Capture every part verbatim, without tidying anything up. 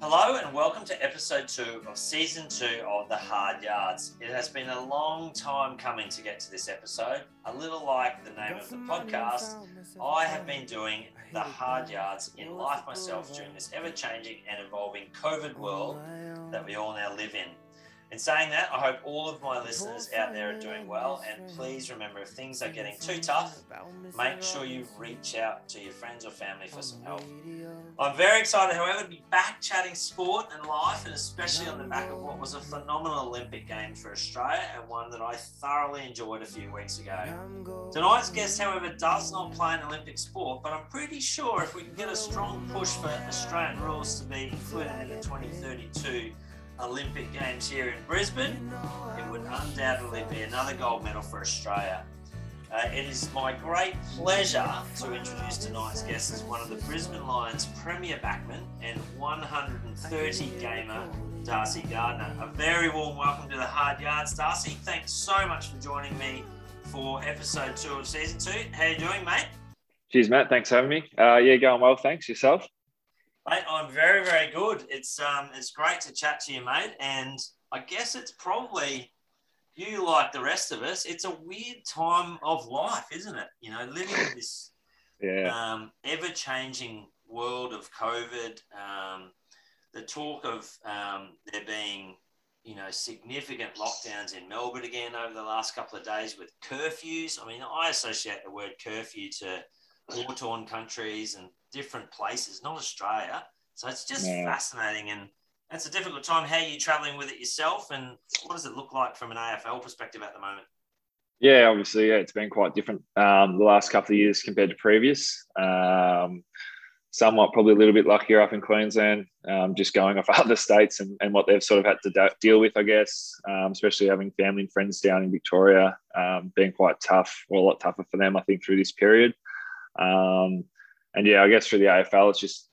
Hello and welcome to episode two of season two of the Hard Yards. It has been a long time coming to get to this episode. A little like the name of the podcast, I have been doing the hard yards in life myself during this ever-changing and evolving COVID world that we all now live in. In saying that, I hope all of my listeners out there are doing well, and please remember, if things are getting too tough, make sure you reach out to your friends or family for some help. I'm very excited, however, to be back chatting sport and life, and especially on the back of what was a phenomenal Olympic Games for Australia and one that I thoroughly enjoyed a few weeks ago. Tonight's guest, however, does not play an Olympic sport, but I'm pretty sure if we can get a strong push for Australian rules to be included in the twenty thirty-two Olympic Games here in Brisbane, it would undoubtedly be another gold medal for Australia. Uh, it is my great pleasure to introduce tonight's guest as one of the Brisbane Lions premier backmen and one hundred thirty gamer, Darcy Gardiner. A very warm welcome to the Hard Yards, Darcy. Thanks so much for joining me for episode two of season two. How are you doing, mate? Cheers, Matt. Thanks for having me. Uh, yeah, going well, thanks. Yourself? Mate, I'm very, very good. It's um, it's great to chat to you, mate. And I guess it's probably, you like the rest of us, it's a weird time of life, isn't it? You know, living in this yeah. um, ever-changing world of COVID, um, the talk of um, there being, you know, significant lockdowns in Melbourne again over the last couple of days with curfews. I mean, I associate the word curfew to war-torn countries and different places, not Australia. So it's just yeah. fascinating, and that's a difficult time. How are you travelling with it yourself, and what does it look like from an A F L perspective at the moment? Yeah, obviously, yeah, it's been quite different um, the last couple of years compared to previous. Um, somewhat probably a little bit luckier up in Queensland, um, just going off other states and, and what they've sort of had to da- deal with, I guess, um, especially having family and friends down in Victoria, um, being quite tough, or a lot tougher for them, I think, through this period. Um, and yeah, I guess for the A F L, it's just,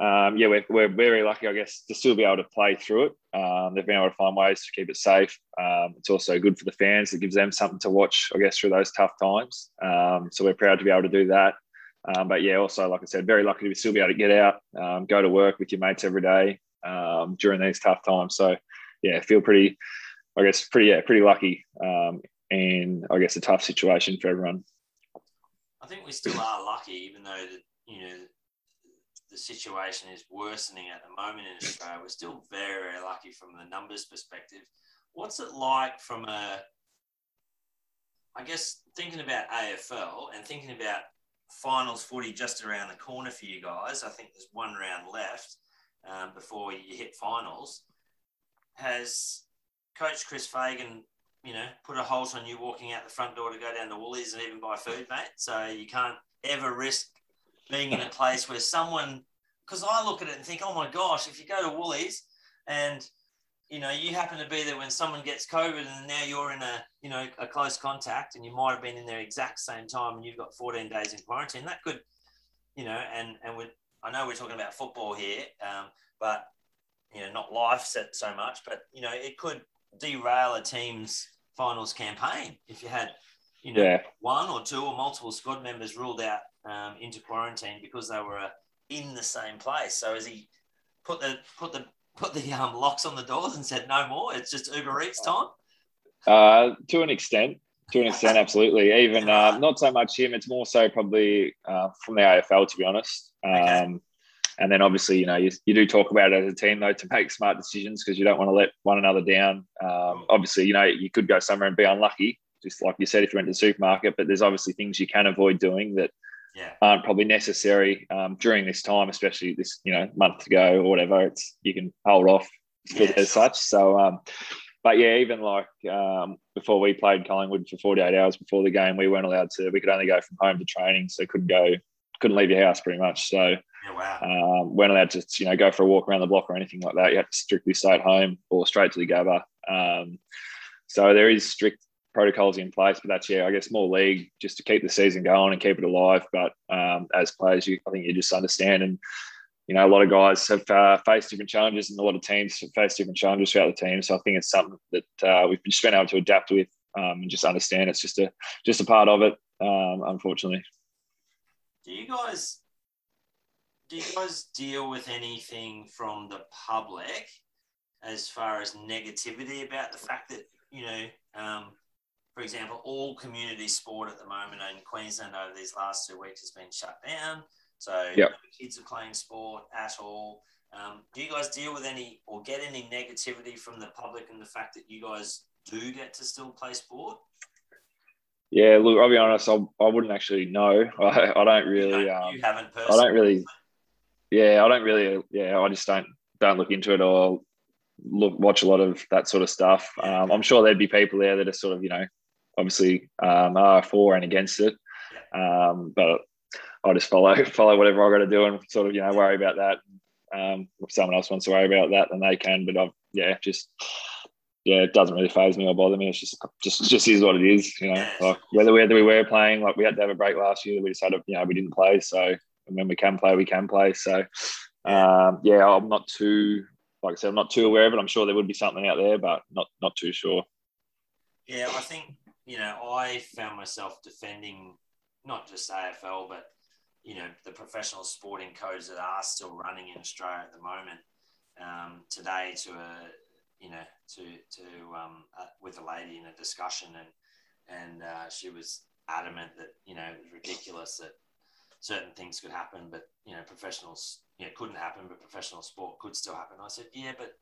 um, yeah, we're, we're very lucky, I guess, to still be able to play through it. Um, they've been able to find ways to keep it safe. Um, it's also good for the fans. It gives them something to watch, I guess, through those tough times. Um, so we're proud to be able to do that. Um, but yeah, also, like I said, very lucky to still be able to get out, um, go to work with your mates every day, um, during these tough times. So yeah, feel pretty, I guess, pretty, yeah, pretty lucky. Um, and I guess a tough situation for everyone. I think we still are lucky, even though the, you know, the situation is worsening at the moment in Australia. We're still very, very lucky from the numbers perspective. What's it like from a, I guess, thinking about A F L and thinking about finals footy just around the corner for you guys? I think there's one round left um, before you hit finals. Has Coach Chris Fagan, you know, put a halt on you walking out the front door to go down to Woolies and even buy food, mate? So you can't ever risk being in a place where someone, because I look at it and think, oh my gosh, if you go to Woolies and, you know, you happen to be there when someone gets COVID and now you're in a, you know, a close contact and you might have been in there exact same time and you've got fourteen days in quarantine, that could, you know, and, and we I know we're talking about football here, um, but, you know, not life set so much, but, you know, it could derail a team's finals campaign if you had, you know, yeah. one or two or multiple squad members ruled out um, into quarantine because they were uh, in the same place. So as he put the put the put the um, locks on the doors and said no more, it's just Uber Eats time. Uh, to an extent, to an extent, absolutely. Even uh, not so much him. It's more so probably uh, from the A F L, to be honest. Um, okay. And then obviously, you know, you, you do talk about it as a team, though, to make smart decisions because you don't want to let one another down. Um, obviously, you know, you could go somewhere and be unlucky, just like you said, if you went to the supermarket, but there's obviously things you can avoid doing that yeah. aren't probably necessary um, during this time, especially this, you know, month ago or whatever. It's, you can hold off yeah. as such. So, um, but yeah, even like um, before we played Collingwood for forty-eight hours before the game, we weren't allowed to, we could only go from home to training, so couldn't go, couldn't leave your house pretty much. So, Oh, wow. Um, weren't allowed to, you know, go for a walk around the block or anything like that. You had to strictly stay at home or straight to the Gabba. Um, so there is strict protocols in place, but that's, yeah, I guess more league just to keep the season going and keep it alive. But um, as players, you, I think you just understand. And, you know, a lot of guys have uh, faced different challenges and a lot of teams have faced different challenges throughout the team. So I think it's something that uh, we've just been able to adapt with um, and just understand it's just a, just a part of it, um, unfortunately. Do you guys... do you guys deal with anything from the public as far as negativity about the fact that, you know, um, for example, all community sport at the moment in Queensland over these last two weeks has been shut down, so yep. no kids are playing sport at all. Um, do you guys deal with any or get any negativity from the public and the fact that you guys do get to still play sport? Yeah, look, I'll be honest, I, I wouldn't actually know. I, I don't really... You, don't, um, you haven't personally? I don't really... Yeah, I don't really... Yeah, I just don't don't look into it or look watch a lot of that sort of stuff. Um, I'm sure there'd be people there that are sort of, you know, obviously um, are for and against it. Um, but I'll just follow follow whatever I've got to do and sort of, you know, worry about that. Um, if someone else wants to worry about that, then they can. But I've, yeah, just... Yeah, it doesn't really faze me or bother me. It's just, just, just is what it is, you know. Like whether we, whether we were playing, like we had to have a break last year. We just had to, you know, we didn't play. So when we can play, we can play. So um, yeah, I'm not too, like I said, I'm not too aware of it. I'm sure there would be something out there, but not, not too sure. Yeah, I think you know I found myself defending not just A F L, but you know the professional sporting codes that are still running in Australia at the moment um, today to a. you know, to, to, um, uh, with a lady in a discussion and, and, uh, she was adamant that, you know, it was ridiculous that certain things could happen, but, you know, professionals, you know, couldn't happen, but professional sport could still happen. I said, yeah, but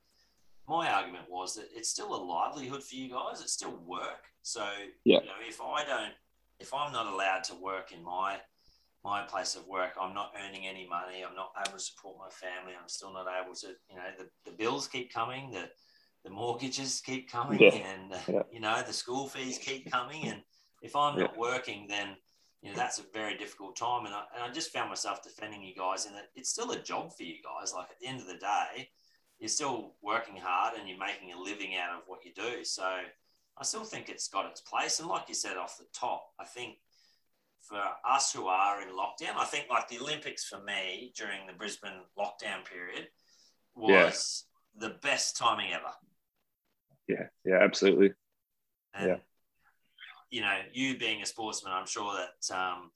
my argument was that it's still a livelihood for you guys. It's still work. So, yeah. you know, if I don't, if I'm not allowed to work in my, my place of work, I'm not earning any money. I'm not able to support my family. I'm still not able to, you know, the, the bills keep coming, the, the mortgages keep coming yeah. and, uh, yeah. you know, the school fees keep coming. And if I'm yeah. not working, then, you know, that's a very difficult time. And I, and I just found myself defending you guys in that it's still a job for you guys. Like at the end of the day, you're still working hard and you're making a living out of what you do. So I still think it's got its place. And like you said, off the top, I think for us who are in lockdown, I think like the Olympics for me during the Brisbane lockdown period was yeah. the best timing ever. Yeah, yeah, absolutely. And, yeah. you know, you being a sportsman, I'm sure that, um,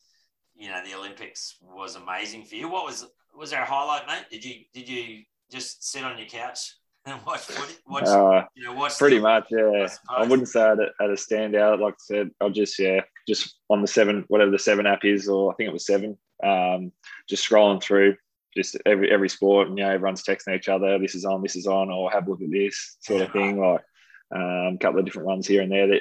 you know, the Olympics was amazing for you. What was, was there a highlight, mate? Did you, did you just sit on your couch and watch, watch, uh, you know, watch? Pretty the, much, yeah. I, I wouldn't say I had a, had a standout. Like I said, I just, yeah, just on the seven, whatever the seven app is, or I think it was seven, um, just scrolling through. Just every every sport, and you know, everyone's texting each other. This is on, this is on, or have a look at this sort of thing. Like a um, couple of different ones here and there that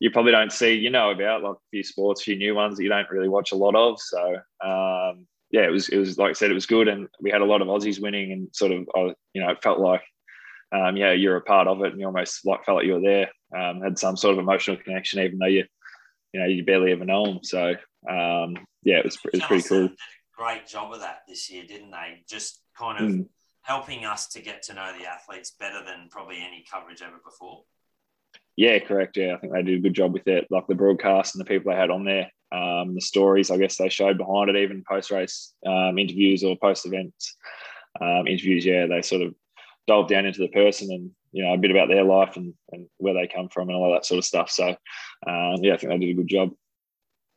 you probably don't see. You know about like a few sports, a few new ones that you don't really watch a lot of. So um, yeah, it was it was like I said, it was good, and we had a lot of Aussies winning, and sort of I, you know, it felt like um, yeah, you're a part of it, and you almost like felt like you were there. Um, had some sort of emotional connection, even though you you know you barely ever know them. So um, yeah, it was it was pretty cool. Great job of that this year, didn't they? Just kind of mm. helping us to get to know the athletes better than probably any coverage ever before. Yeah, correct. Yeah, I think they did a good job with it. Like the broadcast and the people they had on there, um, the stories, I guess, they showed behind it, even post-race um, interviews or post-event um, interviews. Yeah, they sort of dove down into the person and, you know, a bit about their life and, and where they come from and all that sort of stuff. So, um, yeah, I think they did a good job.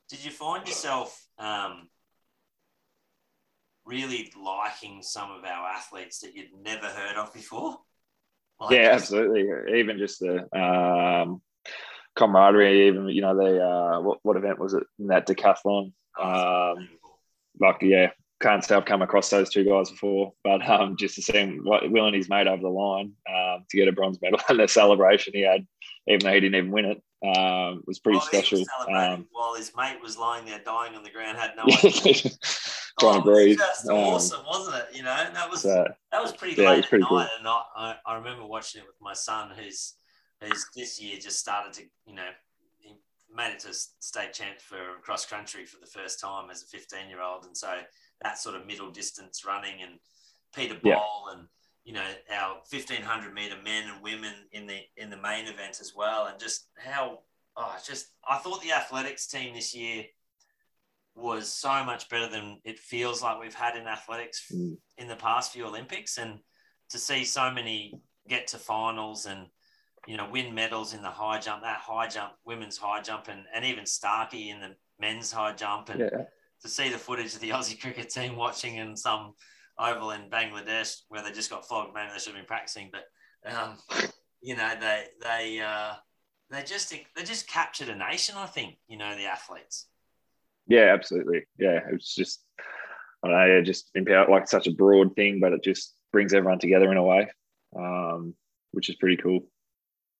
Did you find yourself... Um, really liking some of our athletes that you'd never heard of before? Like yeah, absolutely. Even just the um, camaraderie, even, you know, the, uh, what, what event was it in that decathlon? Um, like, yeah, can't say I've come across those two guys before, but um, just to see what Will and his mate over the line um, to get a bronze medal and the celebration he had, even though he didn't even win it, um, was pretty while special. He was celebrating um, while his mate was lying there dying on the ground, had no idea. Trying oh, to breathe. It was just um, awesome, wasn't it? You know, that was so, that was pretty yeah, late was pretty at night, cool. and I, I remember watching it with my son, who's who's this year just started to, you know, he made it to state champs for cross country for the first time as a fifteen year old, and so that sort of middle distance running, and Peter Bol yeah. and you know our fifteen hundred meter men and women in the in the main event as well, and just how oh just I thought the athletics team this year was so much better than it feels like we've had in athletics mm. in the past few Olympics, and to see so many get to finals and, you know, win medals in the high jump, that high jump, women's high jump, and, and even Starkey in the men's high jump, and yeah. to see the footage of the Aussie cricket team watching in some oval in Bangladesh where they just got flogged. Maybe they should have been practicing, but um, you know, they they uh, they just they just captured a nation. I think, you know, the athletes. Yeah, absolutely. Yeah, it's just I don't know, just empower, like such a broad thing, but it just brings everyone together in a way, um, which is pretty cool.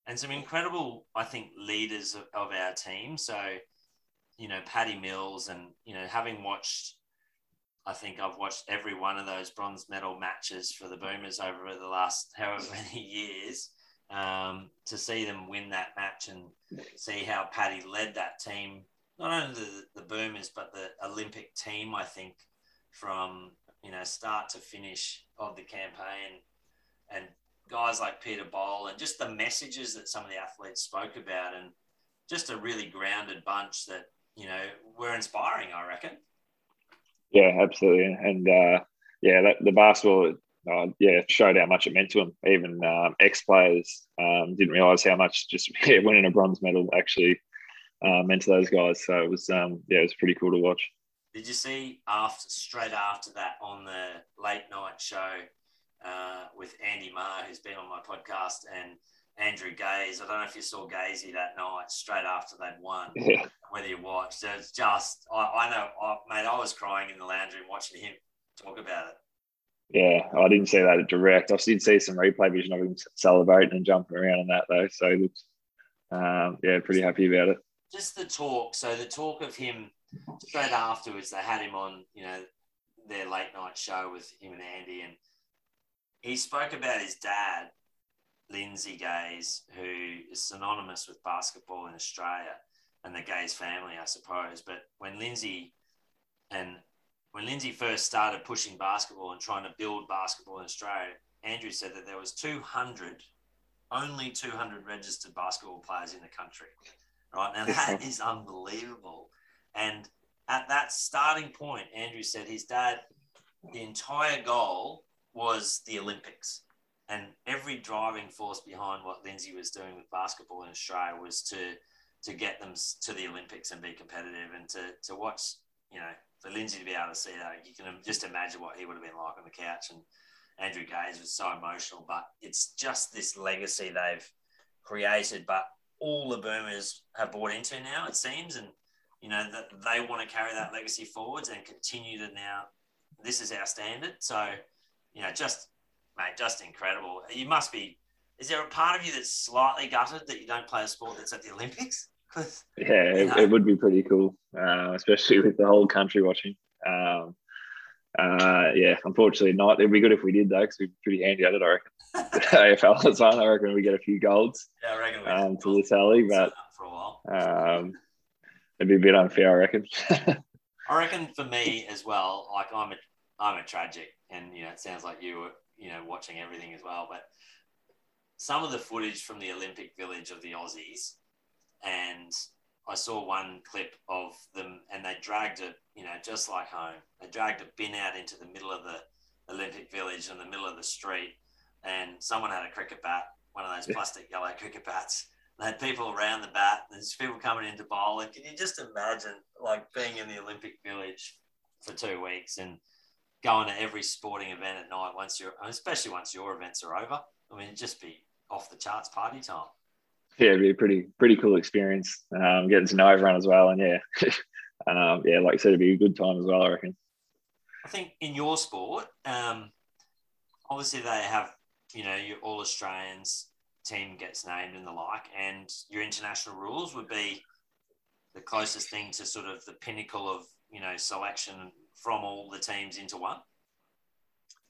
And some incredible, I think, leaders of, of our team. So, you know, Paddy Mills and, you know, having watched, I think I've watched every one of those bronze medal matches for the Boomers over the last however many years, um, to see them win that match and see how Paddy led that team, not only the, the Boomers, but the Olympic team, I think, from, you know, start to finish of the campaign. And guys like Peter Bol and just the messages that some of the athletes spoke about, and just a really grounded bunch that, you know, were inspiring, I reckon. Yeah, absolutely. And, uh, yeah, that, the basketball, uh, yeah, showed how much it meant to them. Even um, ex-players um, didn't realise how much just yeah, winning a bronze medal actually uh, meant to those guys. So it was, um, yeah, it was pretty cool to watch. Did you see after straight after that on the late night show, Uh, with Andy Maher, who's been on my podcast, and Andrew Gaze? I don't know if you saw Gazy that night straight after they'd won, yeah. Whether you watched. It's just, I, I know, I, mate, I was crying in the lounge room watching him talk about it. Yeah, I didn't see that direct. I did see some replay vision of him celebrating and jumping around on that, though. So, um, yeah, pretty happy about it. Just the talk. So the talk of him straight afterwards, they had him on, you know, their late night show with him and Andy, and he spoke about his dad, Lindsay Gaze, who is synonymous with basketball in Australia and the Gaze family, I suppose. But when Lindsay and when Lindsay first started pushing basketball and trying to build basketball in Australia, Andrew said that there was two hundred, only two hundred registered basketball players in the country. Right now, that is unbelievable. And at that starting point, Andrew said his dad, the entire goal was the Olympics, and every driving force behind what Lindsay was doing with basketball in Australia was to to get them to the Olympics and be competitive. And to to watch, you know, for Lindsay to be able to see that, you can just imagine what he would have been like on the couch. And Andrew Gaze was so emotional, but it's just this legacy they've created. But all the Boomers have bought into now, it seems, and you know that they want to carry that legacy forwards and continue to now. This is our standard, so. You know, just, mate, just incredible. You must be, is there a part of you that's slightly gutted that you don't play a sport that's at the Olympics? yeah, you know? it, it would be pretty cool, uh, especially with the whole country watching. Um, uh, yeah, unfortunately not. It'd be good if we did, though, because we'd be pretty handy at it, I reckon. The A F L is one. I reckon we get a few golds yeah, I reckon we um, to the tally, but for a while. Um, it'd be a bit unfair, I reckon. I reckon for me as well, like I'm a, I'm a tragic. And, you know, it sounds like you were, you know, watching everything as well. But some of the footage from the Olympic Village of the Aussies, and I saw one clip of them, and they dragged a, you know, just like home, they dragged a bin out into the middle of the Olympic Village in the middle of the street, and someone had a cricket bat, one of those plastic yellow cricket bats. They had people around the bat, and there's people coming in to bowl. And can you just imagine, like, being in the Olympic Village for two weeks and going to every sporting event at night once you're, especially once your events are over? I mean, it'd just be off the charts party time. Yeah, it'd be a pretty, pretty cool experience. Um, getting to know everyone as well. And yeah, um, yeah, like you said, it'd be a good time as well, I reckon. I think in your sport, um, obviously they have, you know, your All Australians team gets named and the like, and your international rules would be the closest thing to sort of the pinnacle of, you know, selection from all the teams into one?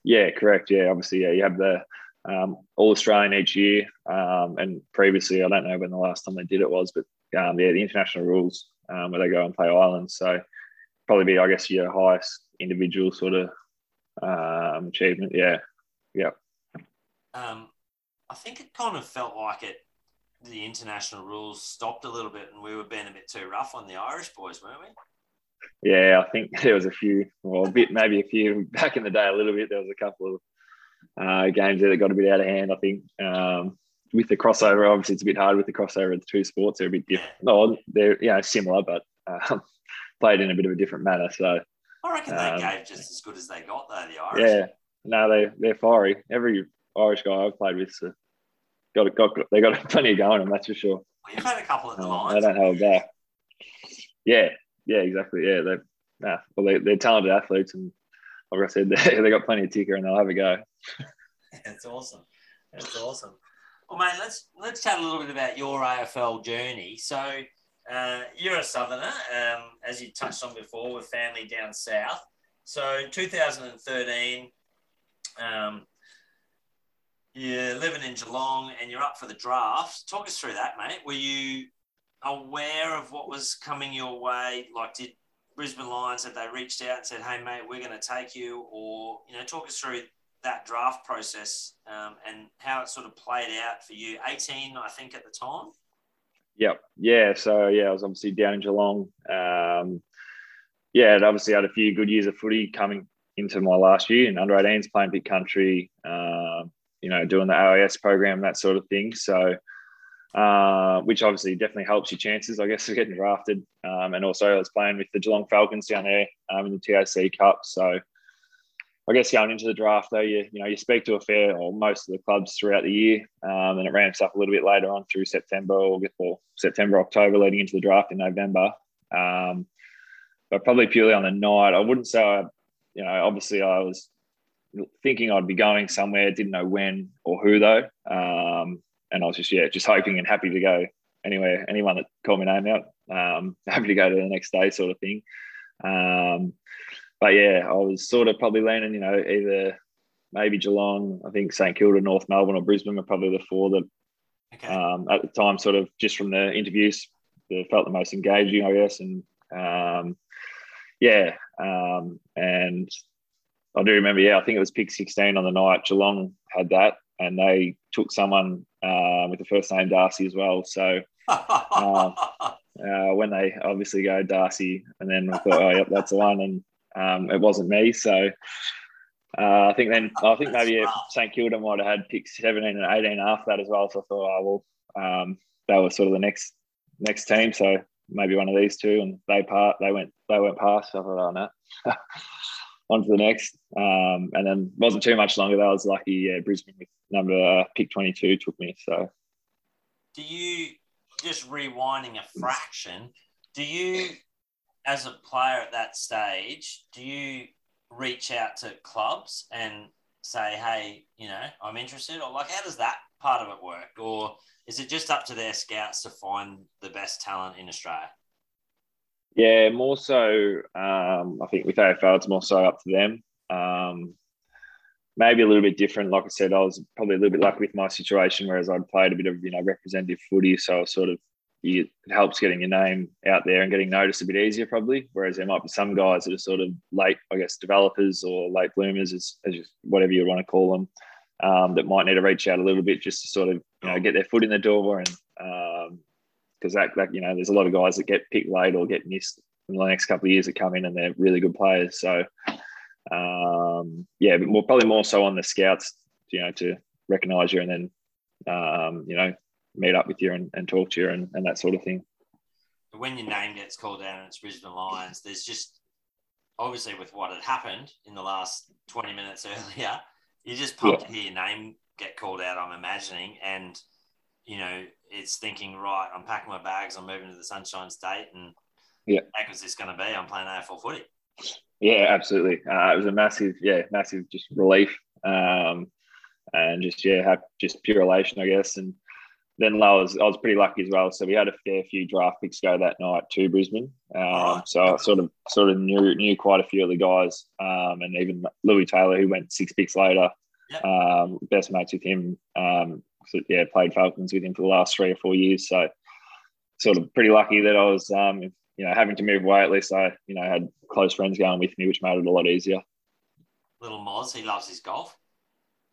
Yeah, correct. Yeah, obviously, yeah, you have the um, All-Australian each year. Um, and previously, I don't know when the last time they did it was, but um, yeah, the international rules um, where they go and play Ireland. So probably be, I guess, your highest individual sort of um, achievement. Yeah, yeah. Um, I think it kind of felt like it, the international rules stopped a little bit and we were being a bit too rough on the Irish boys, weren't we? Yeah, I think there was a few, well, a bit, maybe a few back in the day, a little bit. There was a couple of uh, games there that got a bit out of hand, I think. Um, with the crossover, obviously, it's a bit hard with the crossover of the two sports. They're a bit different. Oh, they're, you know, similar, but um, played in a bit of a different manner. So I reckon um, they gave just as good as they got, though, the Irish. Yeah, no, they they're fiery. Every Irish guy I've played with, so got a got they got plenty going, and that's for sure. Well, you've had a couple of the Lions. I don't hold back. Yeah, yeah, exactly. Yeah, they nah, well, they they're talented athletes, and like I said, they they got plenty of ticker, and they'll have a go. That's awesome. That's awesome. Well, mate, let's let's chat a little bit about your A F L journey. So. Uh, you're a southerner, um, as you touched on before, with family down south. So two thousand thirteen, um, you're living in Geelong and you're up for the draft. Talk us through that, mate. Were you aware of what was coming your way? Like, did Brisbane Lions, have they reached out and said, hey, mate, we're going to take you? Or, you know, talk us through that draft process um, and how it sort of played out for you. eighteen, I think, at the time. Yep. Yeah. So, yeah, I was obviously down in Geelong. Um, yeah, I'd obviously had a few good years of footy coming into my last year in under eighteens, playing big country, uh, you know, doing the A I S program, that sort of thing. So, uh, which obviously definitely helps your chances, I guess, of getting drafted. Um, and also I was playing with the Geelong Falcons down there um, in the T A C Cup. So I guess going into the draft, though, you, you know, you speak to a fair or most of the clubs throughout the year, um, and it ramps up a little bit later on through September or, or September, October, leading into the draft in November. Um, but probably purely on the night, I wouldn't say, I, you know, obviously I was thinking I'd be going somewhere, didn't know when or who though, um, and I was just yeah, just hoping and happy to go anywhere. Anyone that called my name out, um, happy to go to the next day, sort of thing. Um, But, yeah, I was sort of probably leaning, you know, either maybe Geelong, I think St Kilda, North Melbourne or Brisbane were probably the four that okay. um, at the time sort of just from the interviews they felt the most engaging, I guess. And, um, yeah, um, and I do remember, yeah, I think it was pick sixteen on the night. Geelong had that and they took someone uh, with the first name Darcy as well. So, uh, uh, when they obviously go Darcy and then I thought, oh, yep, that's the one and, Um, it wasn't me, so uh, I think then I think maybe yeah, St Kilda might have had picks seventeen and eighteen after that as well. So I thought, oh well, um, they were sort of the next next team, so maybe one of these two, and they part they went they went past. So I thought, oh no, on to the next, um, and then wasn't too much longer. That was lucky. Yeah, Brisbane with number uh, pick twenty two took me. So, do you just rewinding a fraction? Do you? As a player at that stage, do you reach out to clubs and say, hey, you know, I'm interested? Or, like, how does that part of it work? Or is it just up to their scouts to find the best talent in Australia? Yeah, more so, um, I think with A F L, it's more so up to them. Um, maybe a little bit different. Like I said, I was probably a little bit lucky with my situation, whereas I'd played a bit of, you know, representative footy, so I was sort of, it helps getting your name out there and getting noticed a bit easier probably, whereas there might be some guys that are sort of late, I guess, developers or late bloomers, as, as whatever you want to call them, um, that might need to reach out a little bit just to sort of, you know, get their foot in the door. And because um, that, that, you know, there's a lot of guys that get picked late or get missed in the next couple of years that come in and they're really good players. So, um, yeah, but more, probably more so on the scouts, you know, to recognise you and then, um, you know, meet up with you and, and talk to you and, and that sort of thing. When your name gets called out and it's Brisbane Lions, there's just, obviously with what had happened in the last twenty minutes earlier, you're just pumped yeah. to hear your name get called out, I'm imagining, and, you know, it's thinking, right, I'm packing my bags, I'm moving to the Sunshine State, and yeah. heck is this going to be? I'm playing A F L footy. Yeah, absolutely. Uh, it was a massive, yeah, massive just relief um, and just, yeah, just pure elation, I guess, and then I was, I was pretty lucky as well. So we had a fair few draft picks go that night to Brisbane. Um, so I sort of sort of knew, knew quite a few of the guys. Um, and even Louis Taylor, who went six picks later, um, best mates with him. Um, so yeah, played Falcons with him for the last three or four years. So sort of pretty lucky that I was, um, you know, having to move away. At least I, you know, had close friends going with me, which made it a lot easier. Little Moz, he loves his golf.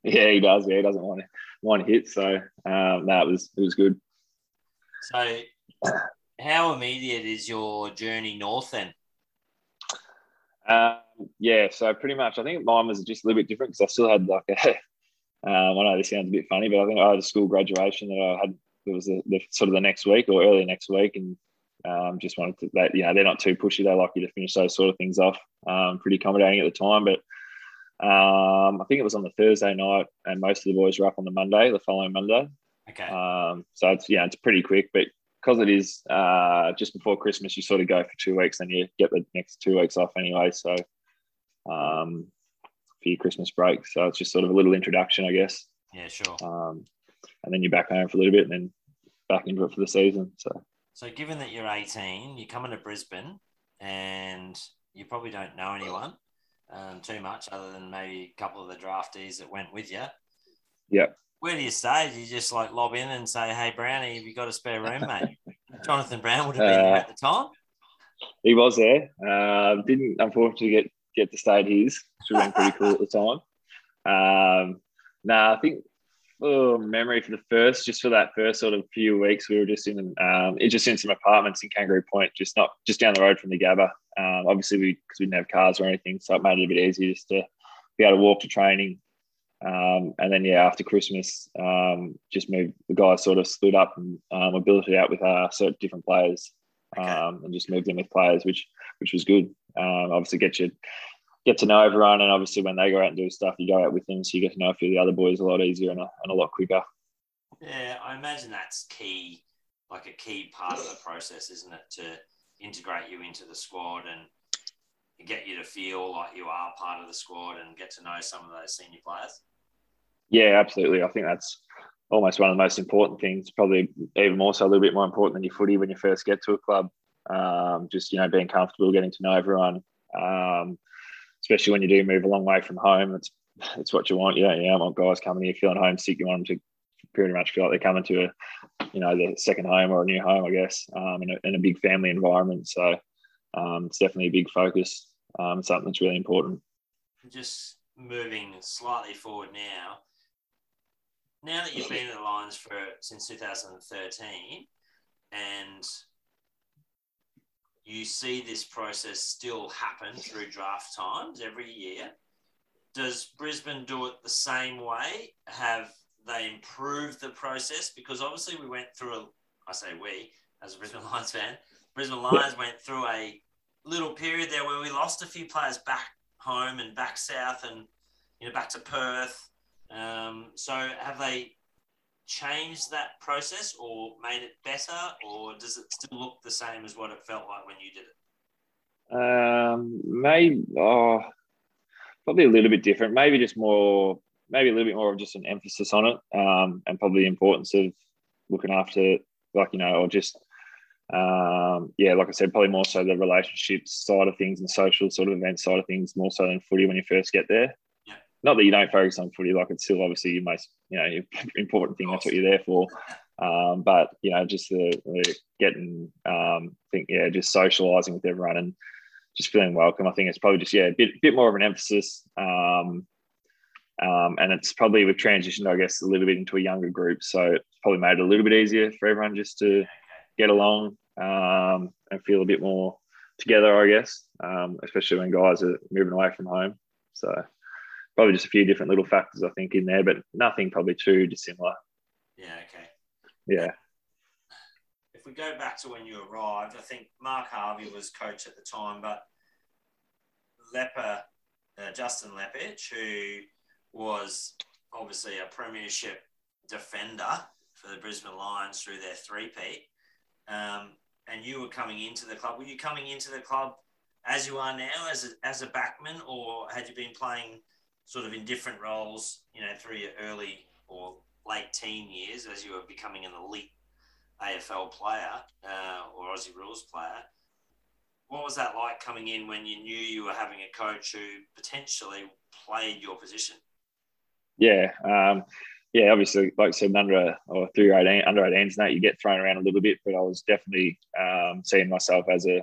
Yeah, he does. Yeah, he doesn't want one hit. So um, no, it was it was good. So, how immediate is your journey north then? Uh, yeah, so pretty much. I think mine was just a little bit different because I still had like a. Uh, I know this sounds a bit funny, but I think I had a school graduation that I had. It was the, the, sort of the next week or early next week, and Um, just wanted to, that, you know, they're not too pushy. They like you to finish those sort of things off. Um, pretty accommodating at the time, but um, I think it was on the Thursday night, and most of the boys were up on the Monday, the following Monday. Okay. Um, so it's yeah, it's pretty quick, but because it is uh, just before Christmas, you sort of go for two weeks, and you get the next two weeks off anyway. So um, for your Christmas break, so it's just sort of a little introduction, I guess. Yeah, sure. Um, and then you're back home for a little bit, and then back into it for the season. So. So given that you're eighteen, you're coming to Brisbane and you probably don't know anyone um, too much other than maybe a couple of the draftees that went with you. Yeah. Where do you stay? Do you just like lob in and say, hey, Brownie, have you got a spare room, mate? Jonathan Brown would have been uh, there at the time. He was there. Uh, didn't, unfortunately, get, get to stay at his, which would have been pretty cool at the time. Um, no, nah, I think... Oh, memory for the first, just for that first sort of few weeks, we were just in um, just in some apartments in Kangaroo Point, just not just down the road from the Gabba. Um, obviously, we because we didn't have cars or anything, so it made it a bit easier just to be able to walk to training. Um, and then yeah, after Christmas, um, just moved. The guys sort of split up and um, we built it out with uh, certain different players, um, okay. and just moved in with players, which which was good. Um, obviously, get you. Get to know everyone, and obviously when they go out and do stuff, you go out with them, so you get to know a few of the other boys a lot easier and a, and a lot quicker. Yeah, I imagine that's key, like a key part of the process, isn't it, to integrate you into the squad and get you to feel like you are part of the squad and get to know some of those senior players? Yeah, absolutely. I think that's almost one of the most important things, probably even more so, a little bit more important than your footy when you first get to a club. Um, just, you know, being comfortable, getting to know everyone. Um, Especially when you do move a long way from home, it's it's what you want. You don't, you don't want guys coming here feeling homesick. You want them to pretty much feel like they're coming to a, you know, their second home or a new home, I guess, um, in, a, in a big family environment. So um, it's definitely a big focus. Um, something that's really important. Just moving slightly forward now. Now that you've been at the Lions for since two thousand thirteen, and you see this process still happen through draft times every year. Does Brisbane do it the same way? Have they improved the process? Because obviously we went through, a, I say we, as a Brisbane Lions fan, Brisbane Lions went through a little period there where we lost a few players back home and back south and, you know, back to Perth. Um, so have they changed that process or made it better, or does it still look the same as what it felt like when you did it? Um, maybe oh, probably a little bit different. Maybe just more, maybe a little bit more of just an emphasis on it, um, and probably the importance of looking after, like, you know, or just, um, yeah, like I said, probably more so the relationships side of things and social sort of event side of things, more so than footy when you first get there. Not that you don't focus on footy, like it's still obviously your most, you know, your important thing. That's what you're there for. Um, but you know, just the, the getting, um, I think yeah, just socialising with everyone and just feeling welcome. I think it's probably just yeah, a bit, bit more of an emphasis. Um, um, and it's probably we've transitioned, I guess, a little bit into a younger group, so it's probably made it a little bit easier for everyone just to get along um, and feel a bit more together, I guess. Um, especially when guys are moving away from home, so. Probably just a few different little factors, I think, in there, but nothing probably too dissimilar. Yeah, okay. Yeah. If we go back to when you arrived, I think Mark Harvey was coach at the time, but Lepper, uh, Justin Leppitsch, who was obviously a premiership defender for the Brisbane Lions through their three-peat, um, and you were coming into the club. Were you coming into the club as you are now, as a, as a backman, or had you been playing sort of in different roles, you know, through your early or late teen years as you were becoming an elite A F L player uh, or Aussie rules player? What was that like coming in when you knew you were having a coach who potentially played your position? Yeah, um, yeah, obviously, like I said, under or through eighteen, under eighteens, now you get thrown around a little bit, but I was definitely um, seeing myself as a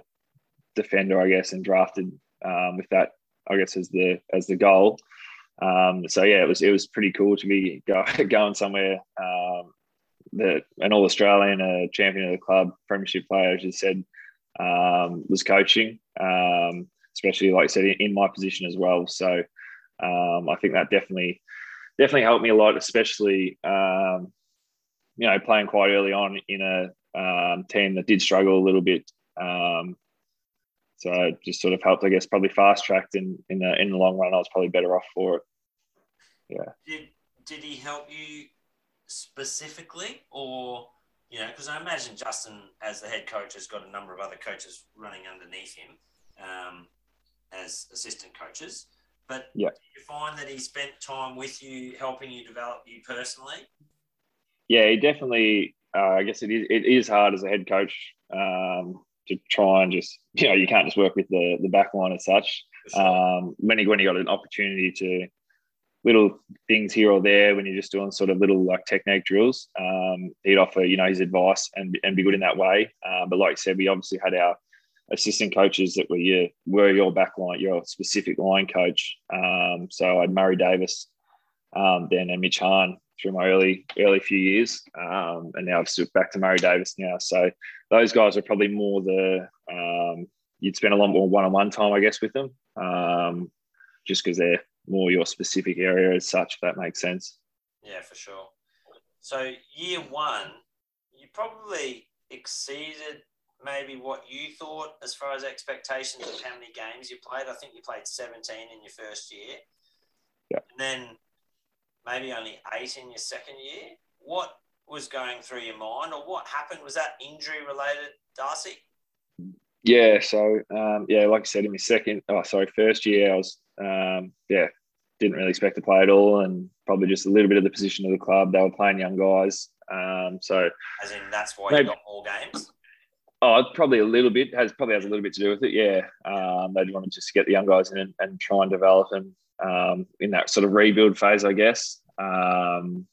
defender, I guess, and drafted um, with that, I guess, as the as the goal. Um, so yeah, it was it was pretty cool to be go, going somewhere um, that an All Australian, a champion of the club, premiership player, as you said, um, was coaching, um, especially like I said in, in my position as well. So um, I think that definitely definitely helped me a lot, especially um, you know playing quite early on in a um, team that did struggle a little bit. Um, so it just sort of helped, I guess, probably fast-tracked in, in, the, in the long run. I was probably better off for it. Yeah. Did, did he help you specifically, or, you know, because I imagine Justin, as the head coach, has got a number of other coaches running underneath him um, as assistant coaches. But yeah. Did you find that he spent time with you, helping you develop you personally? Yeah, he definitely, uh, I guess it is it is hard as a head coach um, to try and just, you know, you can't just work with the, the back line as such. Sure. Um, when, he, when he got an opportunity to, little things here or there, when you're just doing sort of little like technique drills, um, he'd offer, you know, his advice and and be good in that way. Uh, but like you said, we obviously had our assistant coaches that were your, were your back line, your specific line coach. Um, so I had Murray Davis um, then and Mitch Hahn through my early early few years. Um, and now I've switched back to Murray Davis now. So those guys are probably more the, um, you'd spend a lot more one-on-one time, I guess, with them um, just because they're more your specific area as such, if that makes sense. Yeah, for sure. So year one, you probably exceeded maybe what you thought as far as expectations of how many games you played. I think you played seventeen in your first year. Yeah. And then maybe only eight in your second year. What was going through your mind, or what happened? Was that injury related, Darcy? Yeah, so, um, yeah, like I said, in my second, oh, sorry, first year, I was, um, yeah, didn't really expect to play at all, and probably just a little bit of the position of the club. They were playing young guys. Um, so, as in, that's why maybe, you got more games? Oh, probably a little bit. Has probably has a little bit to do with it, yeah. Um, they wanted just to get the young guys in and, and try and develop them um, in that sort of rebuild phase, I guess, um,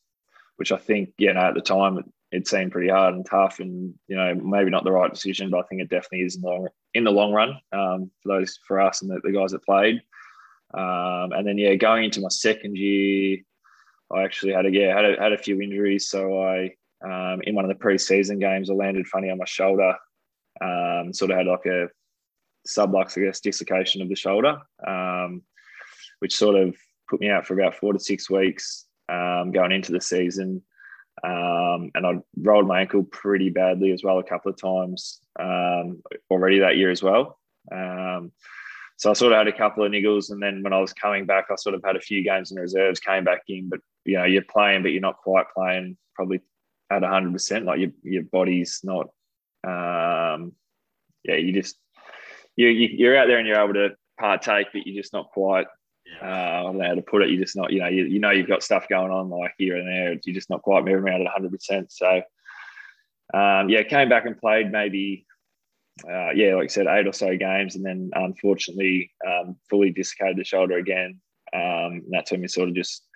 which I think, you know, at the time it, it seemed pretty hard and tough and, you know, maybe not the right decision, but I think it definitely is in the long, in the long run um, for those, for us and the, the guys that played. Um, and then, yeah, going into my second year, I actually had a, yeah, had a, had a few injuries. So I, um, in one of the pre-season games, I landed funny on my shoulder. Um, sort of had like a sublux, I guess, dislocation of the shoulder, um, which sort of put me out for about four to six weeks um, going into the season. Um, and I rolled my ankle pretty badly as well a couple of times um, already that year as well. Um, so I sort of had a couple of niggles. And then when I was coming back, I sort of had a few games in the reserves, came back in. But, you know, you're playing, but you're not quite playing probably at one hundred percent. Like your, your body's not... um yeah you just you, you you're out there and you're able to partake, but you're just not quite uh I don't know how to put it, you're just not, you know, you, you know you've got stuff going on like here and there, you're just not quite moving around at one hundred percent. So um yeah came back and played maybe uh yeah like I said eight or so games, and then unfortunately um fully dislocated the shoulder again, um and that's when we sort of just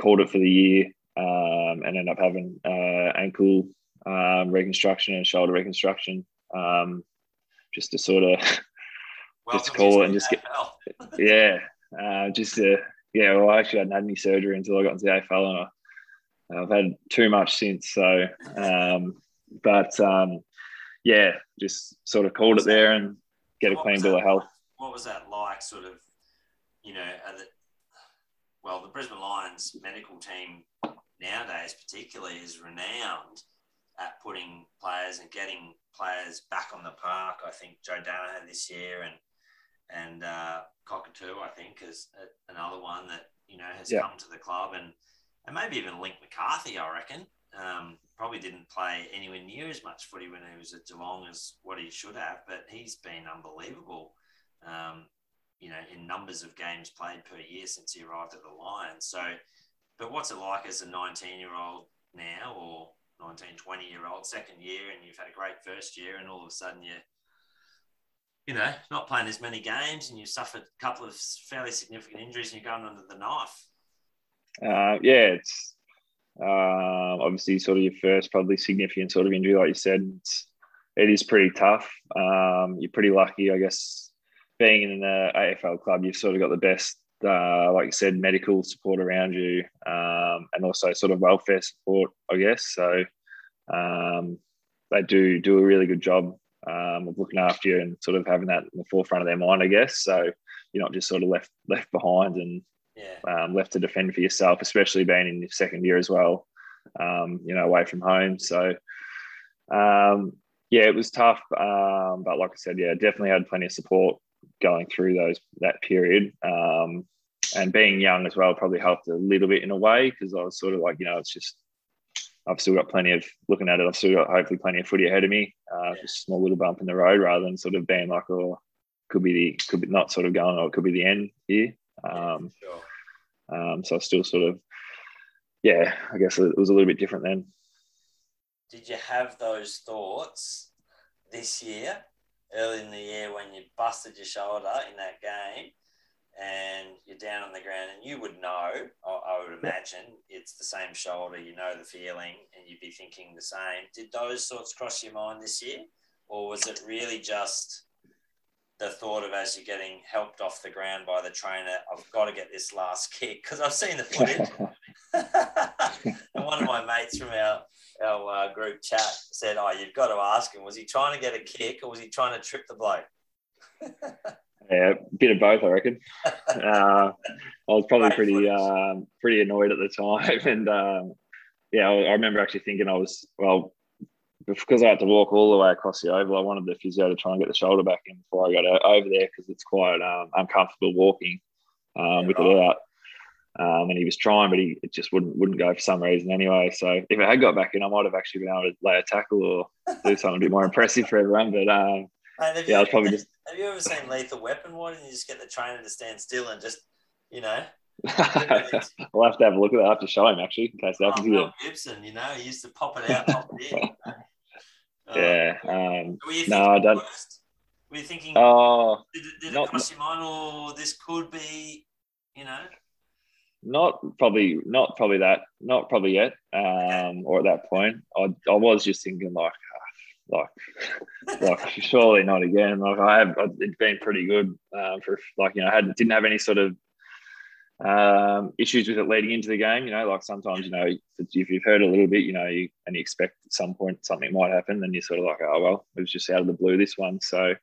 called it for the year, um and ended up having uh ankle Um, reconstruction and shoulder reconstruction, um, just to sort of just call it and just get yeah, uh, just to, yeah. Well, I actually hadn't had any surgery until I got into the A F L, and I, I've had too much since. So, um, but um, yeah, just sort of called it there and get a clean bill of health. What was that like? Sort of, you know, the, well, the Brisbane Lions medical team nowadays, particularly, is renowned at putting players and getting players back on the park. I think Joe Danaher this year and and uh, Cockatoo, I think, is another one that, you know, has yeah. come to the club, and, and maybe even Link McCarthy, I reckon, um, probably didn't play anywhere near as much footy when he was at Geelong as what he should have, but he's been unbelievable, um, you know, in numbers of games played per year since he arrived at the Lions. So, but what's it like as a nineteen-year-old now, or nineteen, twenty year old, second year, and you've had a great first year, and all of a sudden you're, you know, not playing as many games, and you've suffered a couple of fairly significant injuries, and you're going under the knife? Uh, yeah, it's uh, obviously sort of your first probably significant sort of injury, like you said. It's, it is pretty tough. Um, you're pretty lucky, I guess, being in the A F L club. You've sort of got the best, Uh, like you said, medical support around you, um, and also sort of welfare support, I guess. So um, they do do a really good job um, of looking after you and sort of having that in the forefront of their mind, I guess. So you're not just sort of left left behind and yeah. um, left to defend for yourself, especially being in your second year as well, um, you know, away from home. So um, yeah, it was tough. Um, but like I said, yeah, definitely had plenty of support going through those that period. Um, and being young as well probably helped a little bit in a way, because I was sort of like, you know, it's just, I've still got plenty of, looking at it, I've still got hopefully plenty of footy ahead of me. Uh, just a small little bump in the road, rather than sort of being like, oh, could be the, could be not sort of going, or oh, it could be the end here. Um, sure. um, so I still sort of, yeah, I guess it was a little bit different then. Did you have those thoughts this year, early in the year, when you busted your shoulder in that game and you're down on the ground, and you would know, I would imagine it's the same shoulder, you know the feeling, and you'd be thinking the same. Did those thoughts cross your mind this year? Or was it really just the thought of, as you're getting helped off the ground by the trainer, I've got to get this last kick, because I've seen the footage. And one of my mates from our, our uh, group chat said, oh, you've got to ask him, was he trying to get a kick or was he trying to trip the bloke? Yeah, a bit of both, I reckon. Uh, I was probably pretty um, pretty annoyed at the time. And, um, yeah, I, I remember actually thinking I was, well, because I had to walk all the way across the oval, I wanted the physio to try and get the shoulder back in before I got over there, because it's quite um, uncomfortable walking um, yeah, with right. it out. Um, and he was trying, but he it just wouldn't wouldn't go for some reason anyway. So if it had got back in, I might have actually been able to lay a tackle or do something a bit more impressive for everyone. But um, yeah, you, I was probably just. Have you ever seen Lethal Weapon? Why didn't you just get the trainer to stand still and just, you know? I'll have to have a look at that. I have to show him actually in case that happens. Oh, Gibson, you know, he used to pop it out, pop it in. You know? Yeah. Um, um, were you no, I don't. Worst? Were you thinking? Oh, did, did not, it cross your mind, or this could be, you know? Not probably, not probably that, not probably yet, um, or at that point. I, I was just thinking like, like, like surely not again. Like I have, it's been pretty good um, for like you know, I hadn't didn't have any sort of um, issues with it leading into the game. You know, like sometimes you know if you've heard a little bit, you know, you, and you expect at some point something might happen, then you're sort of like, oh well, it was just out of the blue this one, so.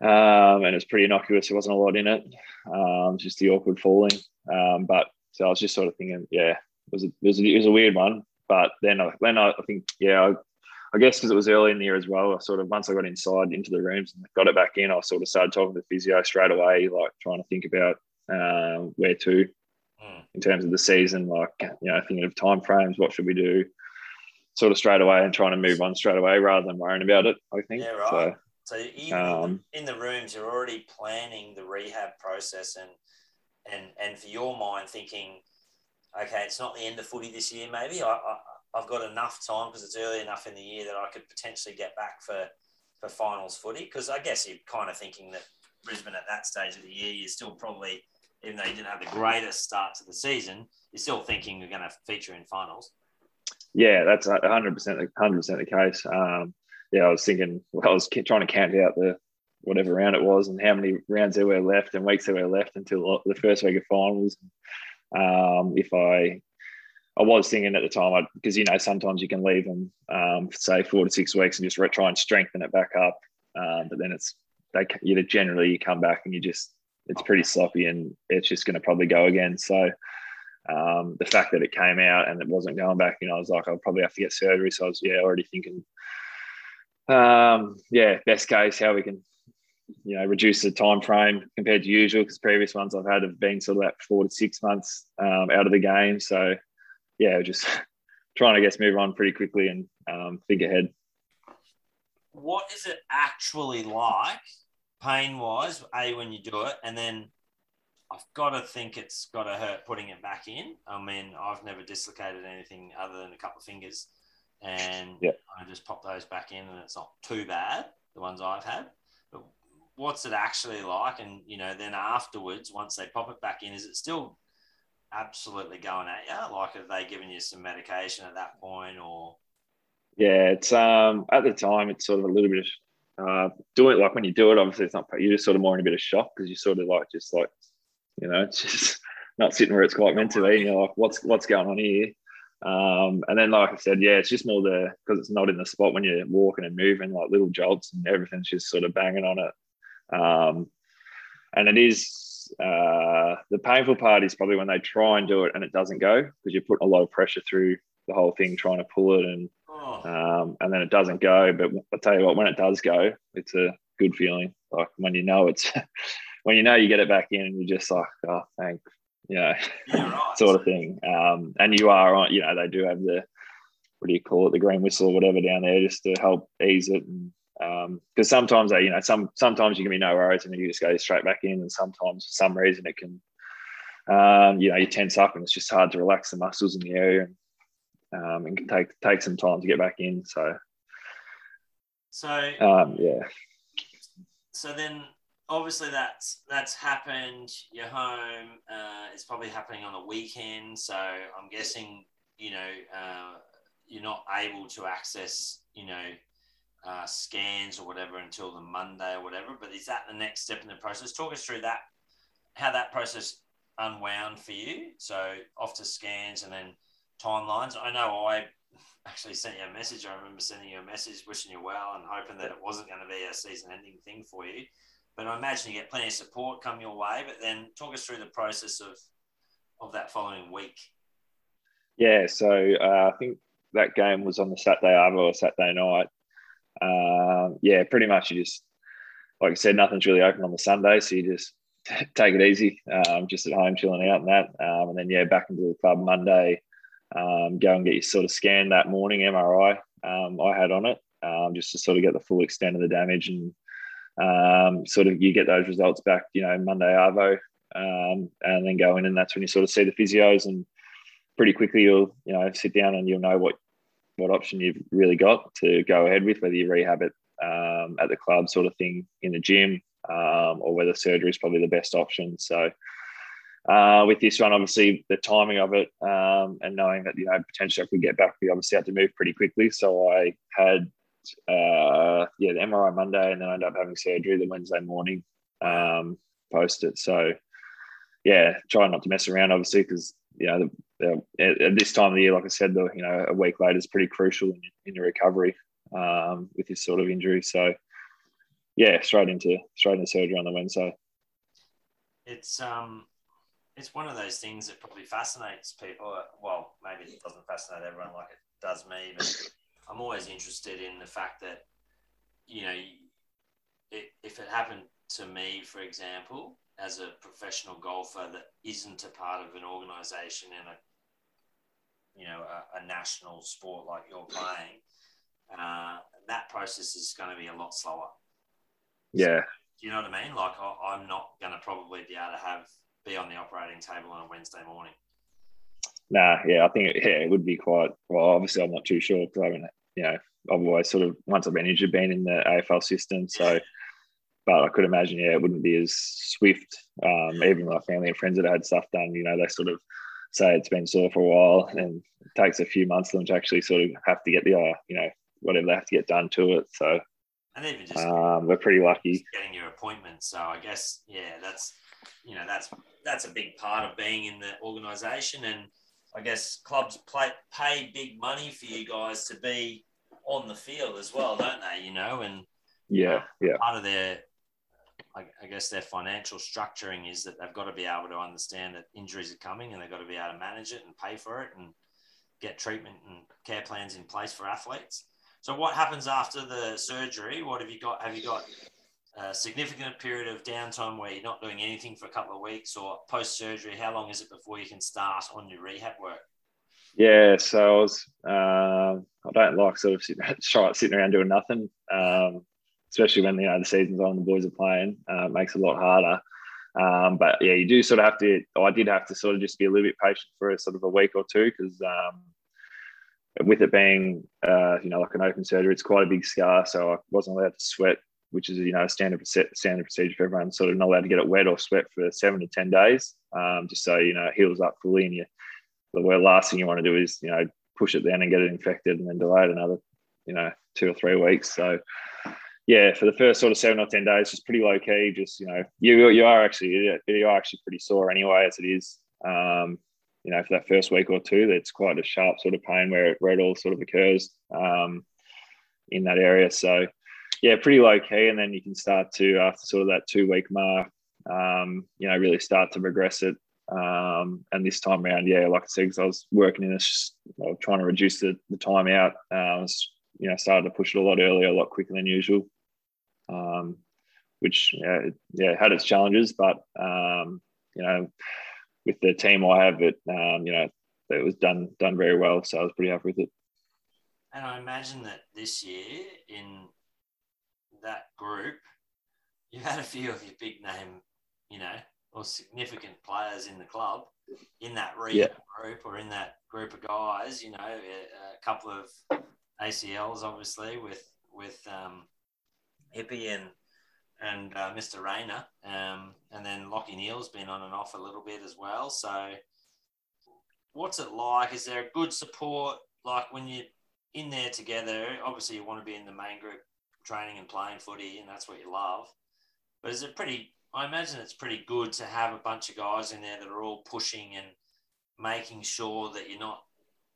Um, and it's pretty innocuous. There wasn't a lot in it. Um, just the awkward falling. Um, but so I was just sort of thinking, yeah, it was a, it was a, it was a weird one. But then I, then I think, yeah, I, I guess because it was early in the year as well, I sort of once I got inside into the rooms and got it back in, I sort of started talking to the physio straight away, like trying to think about uh, where to mm. in terms of the season, like you know, thinking of time frames, what should we do, sort of straight away, and trying to move on straight away rather than worrying about it. I think, yeah, right. So, So even um, in the rooms, you're already planning the rehab process and and and for your mind thinking, okay, it's not the end of footy this year maybe. I, I, I've got enough time because it's early enough in the year that I could potentially get back for, for finals footy, because I guess you're kind of thinking that Brisbane at that stage of the year, you're still probably, even though you didn't have the greatest start to the season, you're still thinking you're going to feature in finals. Yeah, that's one hundred percent, one hundred percent the case. Um, Yeah, I was thinking, well, I was trying to count out the whatever round it was and how many rounds there were left and weeks there were left until the first week of finals. Um, if I, I was thinking at the time, because, you know, sometimes you can leave them, um, for, say, four to six weeks and just try and strengthen it back up. Um, but then it's, they you know, generally you come back and you just, it's pretty sloppy and it's just going to probably go again. So um, the fact that it came out and it wasn't going back, you know, I was like, I'll probably have to get surgery. So I was, yeah, already thinking, Um, yeah, best case, how we can, you know, reduce the time frame compared to usual, because previous ones I've had have been sort of that four to six months um, out of the game. So, yeah, just trying to, I guess, move on pretty quickly and um, think ahead. What is it actually like pain-wise, A, when you do it, and then I've got to think it's got to hurt putting it back in. I mean, I've never dislocated anything other than a couple of fingers. And yeah. I just pop those back in and it's not too bad, the ones I've had. But what's it actually like? And, you know, then afterwards, once they pop it back in, is it still absolutely going at you? Like, have they given you some medication at that point or? Yeah, it's um at the time, it's sort of a little bit of uh, doing it. Like when you do it, obviously it's not, you're just sort of more in a bit of shock because you're sort of like, just like, you know, it's just not sitting where it's quite meant to be. And you're like, what's what's going on here? Um, and then, like I said, yeah, it's just more the, because it's not in the spot when you're walking and moving, like little jolts and everything's just sort of banging on it. Um, and it is, uh, the painful part is probably when they try and do it and it doesn't go, because you put a lot of pressure through the whole thing trying to pull it, and oh. um, and then it doesn't go. But I tell you what, when it does go, it's a good feeling. Like when you know it's when you know you get it back in, and you're just like, oh, thanks, you know, yeah, right. sort of thing. Um, and you are on, you know, they do have the what do you call it, the green whistle or whatever down there, just to help ease it. And um because sometimes they, you know, some sometimes you can be no worries and then you just go straight back in, and sometimes for some reason it can um you know, you tense up and it's just hard to relax the muscles in the area, and um and can take take some time to get back in. So so um yeah so then obviously that's that's happened, you're home, uh it's probably happening on the weekend, so I'm guessing, you know, uh you're not able to access, you know, Uh, scans or whatever until the Monday or whatever, but is that the next step in the process? Talk us through that, how that process unwound for you. So off to scans and then timelines. I know I actually sent you a message. I remember sending you a message wishing you well and hoping that it wasn't going to be a season-ending thing for you. But I imagine you get plenty of support come your way. But then talk us through the process of of that following week. Yeah, so uh, I think that game was on the Saturday after or Saturday night. Um, yeah, pretty much you just, like I said, nothing's really open on the Sunday, so you just take it easy, um, just at home chilling out and that, um, and then yeah, back into the club Monday, um, go and get your sort of scan that morning, M R I um, I had on it, um, just to sort of get the full extent of the damage, and um, sort of you get those results back, you know, Monday Arvo, um, and then go in, and that's when you sort of see the physios, and pretty quickly you'll, you know, sit down and you'll know what what option you've really got to go ahead with, whether you rehab it um, at the club sort of thing in the gym, um, or whether surgery is probably the best option. So uh, with this one, obviously the timing of it, um, and knowing that, you know, potentially I could get back, we obviously had to move pretty quickly. So I had, uh, yeah, the M R I Monday, and then I ended up having surgery the Wednesday morning um, post it. So yeah, try not to mess around obviously, because, you know, the, at this time of the year, like I said, the, you know, a week later is pretty crucial in, in your recovery um, with this sort of injury. So, yeah, straight into straight into surgery on the Wednesday. It's um, it's one of those things that probably fascinates people. Well, maybe it doesn't fascinate everyone like it does me, but I'm always interested in the fact that, you know, it, if it happened to me, for example, as a professional golfer that isn't a part of an organisation and a, you know, a, a national sport like you're playing, uh, that process is going to be a lot slower. Yeah. So, you know what I mean? Like I, I'm not going to probably be able to have be on the operating table on a Wednesday morning. Nah, yeah, I think it, yeah, it would be quite. Well, obviously, I'm not too sure because I haven't, you know, I've always sort of once I've been injured, been in the A F L system, so. But I could imagine, yeah, it wouldn't be as swift. Um, even my family and friends that had stuff done, you know, they sort of say it's been sore for a while and it takes a few months for them to actually sort of have to get the, uh, you know, whatever they have to get done to it. So and even just um, we're pretty lucky. Getting your appointment. So I guess, yeah, that's, you know, that's that's a big part of being in the organisation. And I guess clubs play, pay big money for you guys to be on the field as well, don't they, you know? And yeah, yeah. Part of their... I guess their financial structuring is that they've got to be able to understand that injuries are coming and they've got to be able to manage it and pay for it and get treatment and care plans in place for athletes. So what happens after the surgery? What have you got? Have you got a significant period of downtime where you're not doing anything for a couple of weeks, or post-surgery? How long is it before you can start on your rehab work? Yeah, so I was, uh, I don't like sort of sitting, sitting around doing nothing. Um, especially when, you know, the season's on, the boys are playing, uh, it makes it a lot harder. Um, but, yeah, you do sort of have to – I did have to sort of just be a little bit patient for a, sort of a week or two because um, with it being, uh, you know, like an open surgery, it's quite a big scar, so I wasn't allowed to sweat, which is, you know, a standard, standard procedure for everyone, sort of not allowed to get it wet or sweat for seven to ten days um, just so, you know, it heals up fully. And you, the last thing you want to do is, you know, push it down and get it infected and then delay it another, you know, two or three weeks. So – yeah, for the first sort of seven or ten days, just pretty low key. Just, you know, you you are actually you are actually pretty sore anyway as it is. Um, you know, for that first week or two, that's quite a sharp sort of pain where it, where it all sort of occurs um, in that area. So, yeah, pretty low key, and then you can start to after sort of that two week mark, um, you know, really start to progress it Um, and this time around, yeah, like I said, because I was working in a, well, trying to reduce the, the time out. Uh, I was, you know, started to push it a lot earlier, a lot quicker than usual, um, which, uh, yeah, had its challenges. But, um, you know, with the team I have, it, um, you know, it was done done very well. So I was pretty happy with it. And I imagine that this year in that group, you've had a few of your big name, you know, or significant players in the club, in that region yeah. group or in that group of guys, you know, a, a couple of A C Ls obviously with with um, Hippie and and uh, Mister Rayner, um, and then Lockie Neal's been on and off a little bit as well. So what's it like? Is there a good support? Like when you're in there together, obviously you want to be in the main group training and playing footy, and that's what you love. But is it pretty... I imagine it's pretty good to have a bunch of guys in there that are all pushing and making sure that you're not,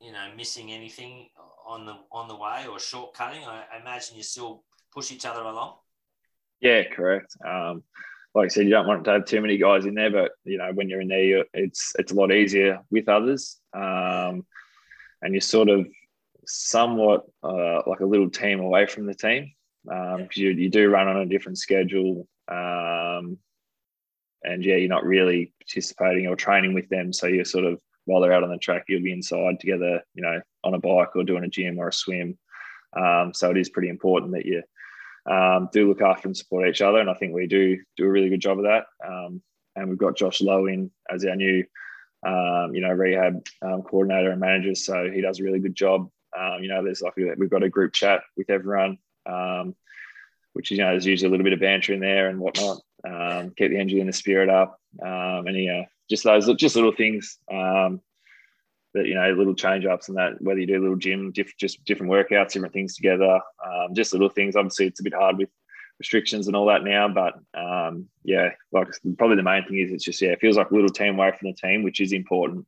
you know, missing anything on the on the way or shortcutting. I imagine you still push each other along. Yeah, correct. Um, like I said, you don't want to have too many guys in there, but you know, when you're in there, you're, it's it's a lot easier with others, um, and you're sort of somewhat uh, like a little team away from the team because um, you you do run on a different schedule. Um, and yeah, you're not really participating or training with them. So you're sort of, while they're out on the track, you'll be inside together, you know, on a bike or doing a gym or a swim. Um, so it is pretty important that you um, do look after and support each other. And I think we do do a really good job of that. Um, and we've got Josh Lowe in as our new, um, you know, rehab um, coordinator and manager. So he does a really good job. Um, you know, there's like, we've got a group chat with everyone, um, which, you know, there's usually a little bit of banter in there and whatnot. Um, keep the energy and the spirit up. Um, and, you know, just those just little things um, that, you know, little change-ups and that, whether you do a little gym, diff, just different workouts, different things together, um, just little things. Obviously, it's a bit hard with restrictions and all that now. But, um, yeah, like probably the main thing is it's just, yeah, it feels like a little team away from the team, which is important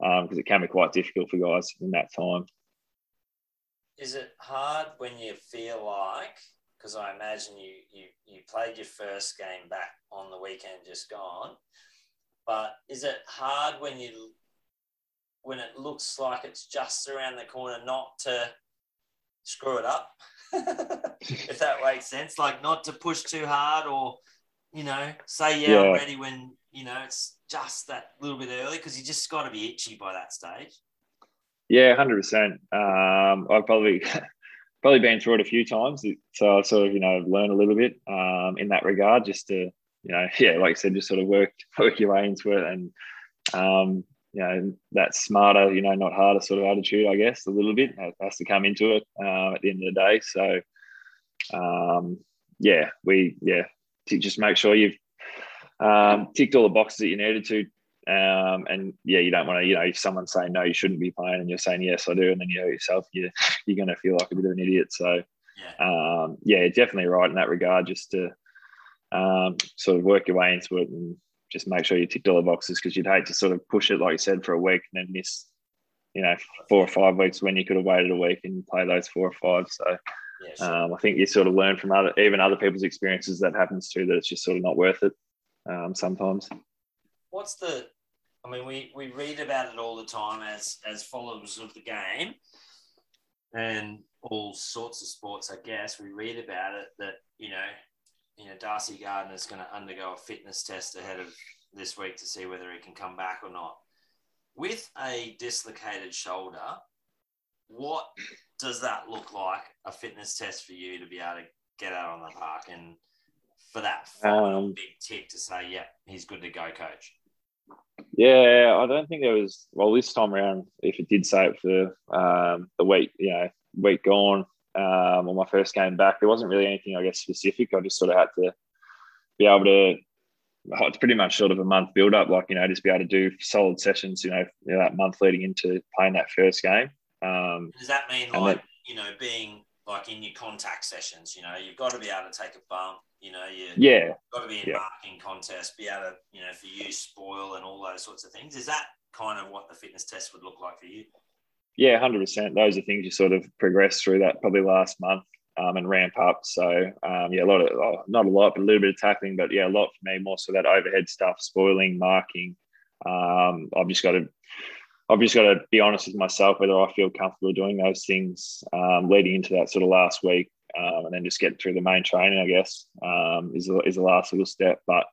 because um, it can be quite difficult for guys in that time. Is it hard when you feel like... because I imagine you, you you played your first game back on the weekend just gone. But is it hard when you when it looks like it's just around the corner not to screw it up, if that makes sense? Like not to push too hard or, you know, say, yeah, yeah. I'm ready when, you know, it's just that little bit early because you just got to be itchy by that stage. Yeah, one hundred percent. Um, I probably... Probably been through it a few times, so I've sort of, you know, learned a little bit um, in that regard just to, you know, yeah, like I said, just sort of work, work your way into it and, um, you know, that smarter, you know, not harder sort of attitude, I guess, a little bit has to come into it um, at the end of the day. So, um, yeah, we, yeah, just make sure you've um, ticked all the boxes that you needed to. Um, and yeah, you don't want to, you know, if someone's saying, no, you shouldn't be playing and you're saying, yes, I do. And then you know yourself, you're, you're going to feel like a bit of an idiot. So yeah. Um, yeah, definitely right in that regard, just to um, sort of work your way into it and just make sure you tick all the boxes because you'd hate to sort of push it, like you said, for a week and then miss, you know, four or five weeks when you could have waited a week and play those four or five. So yeah, sure. um, I think you sort of learn from other, even other people's experiences that happens too, that it's just sort of not worth it um, sometimes. What's the... I mean, we, we read about it all the time as, as followers of the game and all sorts of sports, I guess. We read about it that, you know, you know Darcy Gardiner is going to undergo a fitness test ahead of this week to see whether he can come back or not. With a dislocated shoulder, what does that look like, a fitness test for you to be able to get out on the park and for that final um, big tick to say, yeah, he's good to go, coach? Yeah, I don't think there was, well, this time around, if it did say it for um, the week, you know, week gone, um, or my first game back, there wasn't really anything, I guess, specific. I just sort of had to be able to, oh, it's pretty much sort of a month build up, like, you know, just be able to do solid sessions, you know, you know that month leading into playing that first game. Um, Does that mean like, that, you know, being like in your contact sessions, you know, you've got to be able to take a bump, you know, you, yeah. you've got to be in yeah. marking contests, be able to, you know, for you, spoil and all those sorts of things. Is that kind of what the fitness test would look like for you? Yeah, one hundred percent. Those are things you sort of progress through that probably last month um, and ramp up. So, um, yeah, a lot of, oh, not a lot, but a little bit of tackling. But, yeah, a lot for me, more so that overhead stuff, spoiling, marking, Um, I've just got to, I've just got to be honest with myself whether I feel comfortable doing those things um, leading into that sort of last week, um, and then just getting through the main training, I guess, um, is is the last little step. But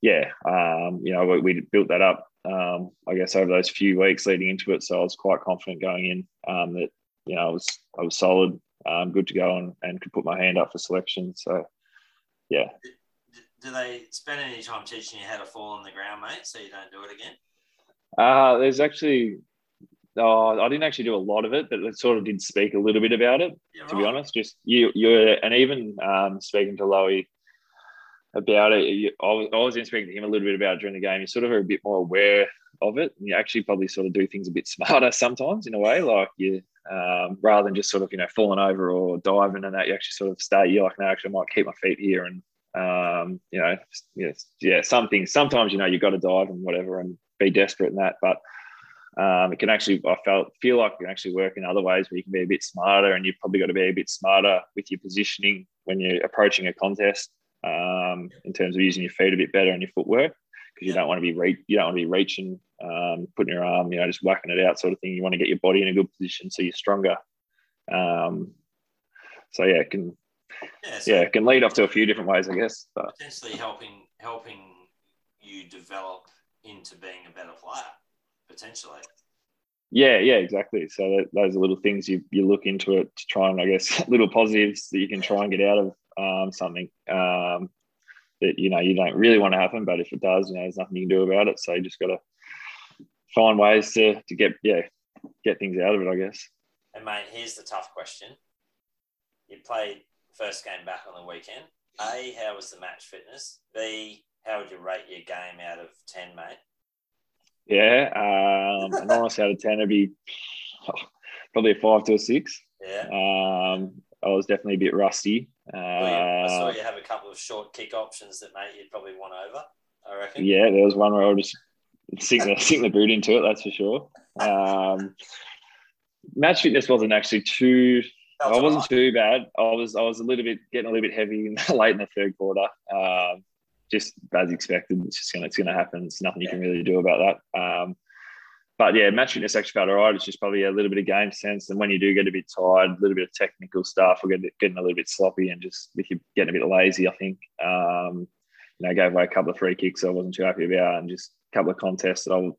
yeah, um, you know, we, we built that up, um, I guess, over those few weeks leading into it. So I was quite confident going in um, that you know I was I was solid, um, good to go, and and could put my hand up for selection. So yeah. Do they spend any time teaching you how to fall on the ground, mate, so you don't do it again? Uh, there's actually, oh, I didn't actually do a lot of it, but it sort of did speak a little bit about it, yeah, to right. be honest. Just you, you're, and even um, speaking to Lowy about it, you, I, was, I was speaking to him a little bit about it during the game. You sort of are a bit more aware of it, and you actually probably sort of do things a bit smarter sometimes in a way, like you, um, rather than just sort of, you know, falling over or diving and that, you actually sort of stay, you're like, no, actually, I might keep my feet here and, um you know yes yeah some things sometimes you know you've got to dive and whatever and be desperate in that, but um it can actually I felt feel like it can actually work in other ways where you can be a bit smarter, and you've probably got to be a bit smarter with your positioning when you're approaching a contest, um in terms of using your feet a bit better and your footwork, because you don't want to be re- you don't want to be reaching, um putting your arm, you know, just whacking it out sort of thing. You want to get your body in a good position so you're stronger, um so yeah it can Yeah, so yeah, it can lead off to a few different ways, I guess. But. Potentially helping helping you develop into being a better player, potentially. Yeah, yeah, exactly. So that, those are little things you you look into it to try and, I guess, little positives that you can try and get out of um, something um, that, you know, you don't really want to happen, but if it does, you know, there's nothing you can do about it. So you just got to find ways to, to get, yeah, get things out of it, I guess. And, mate, here's the tough question. You played... First game back on the weekend. A, how was the match fitness? B, how would you rate your game out of ten, mate? Yeah, um, an honest out of ten would be probably a five to a six. Yeah. Um, I was definitely a bit rusty. Uh, I saw you have a couple of short kick options that, mate, you'd probably won over, I reckon. Yeah, there was one where I would just sink the, sink the boot into it, that's for sure. Um, match fitness wasn't actually too... I wasn't too bad. I was I was a little bit getting a little bit heavy in the, late in the third quarter. Um, just as expected, it's just gonna it's gonna happen. It's nothing you can really do about that. Um, but yeah, match fitness actually felt all right. It's just probably a little bit of game sense, and when you do get a bit tired, a little bit of technical stuff, or get, getting a little bit sloppy, and just if you're getting a bit lazy, I think um, you know gave away a couple of free kicks I wasn't too happy about, and just a couple of contests that I would,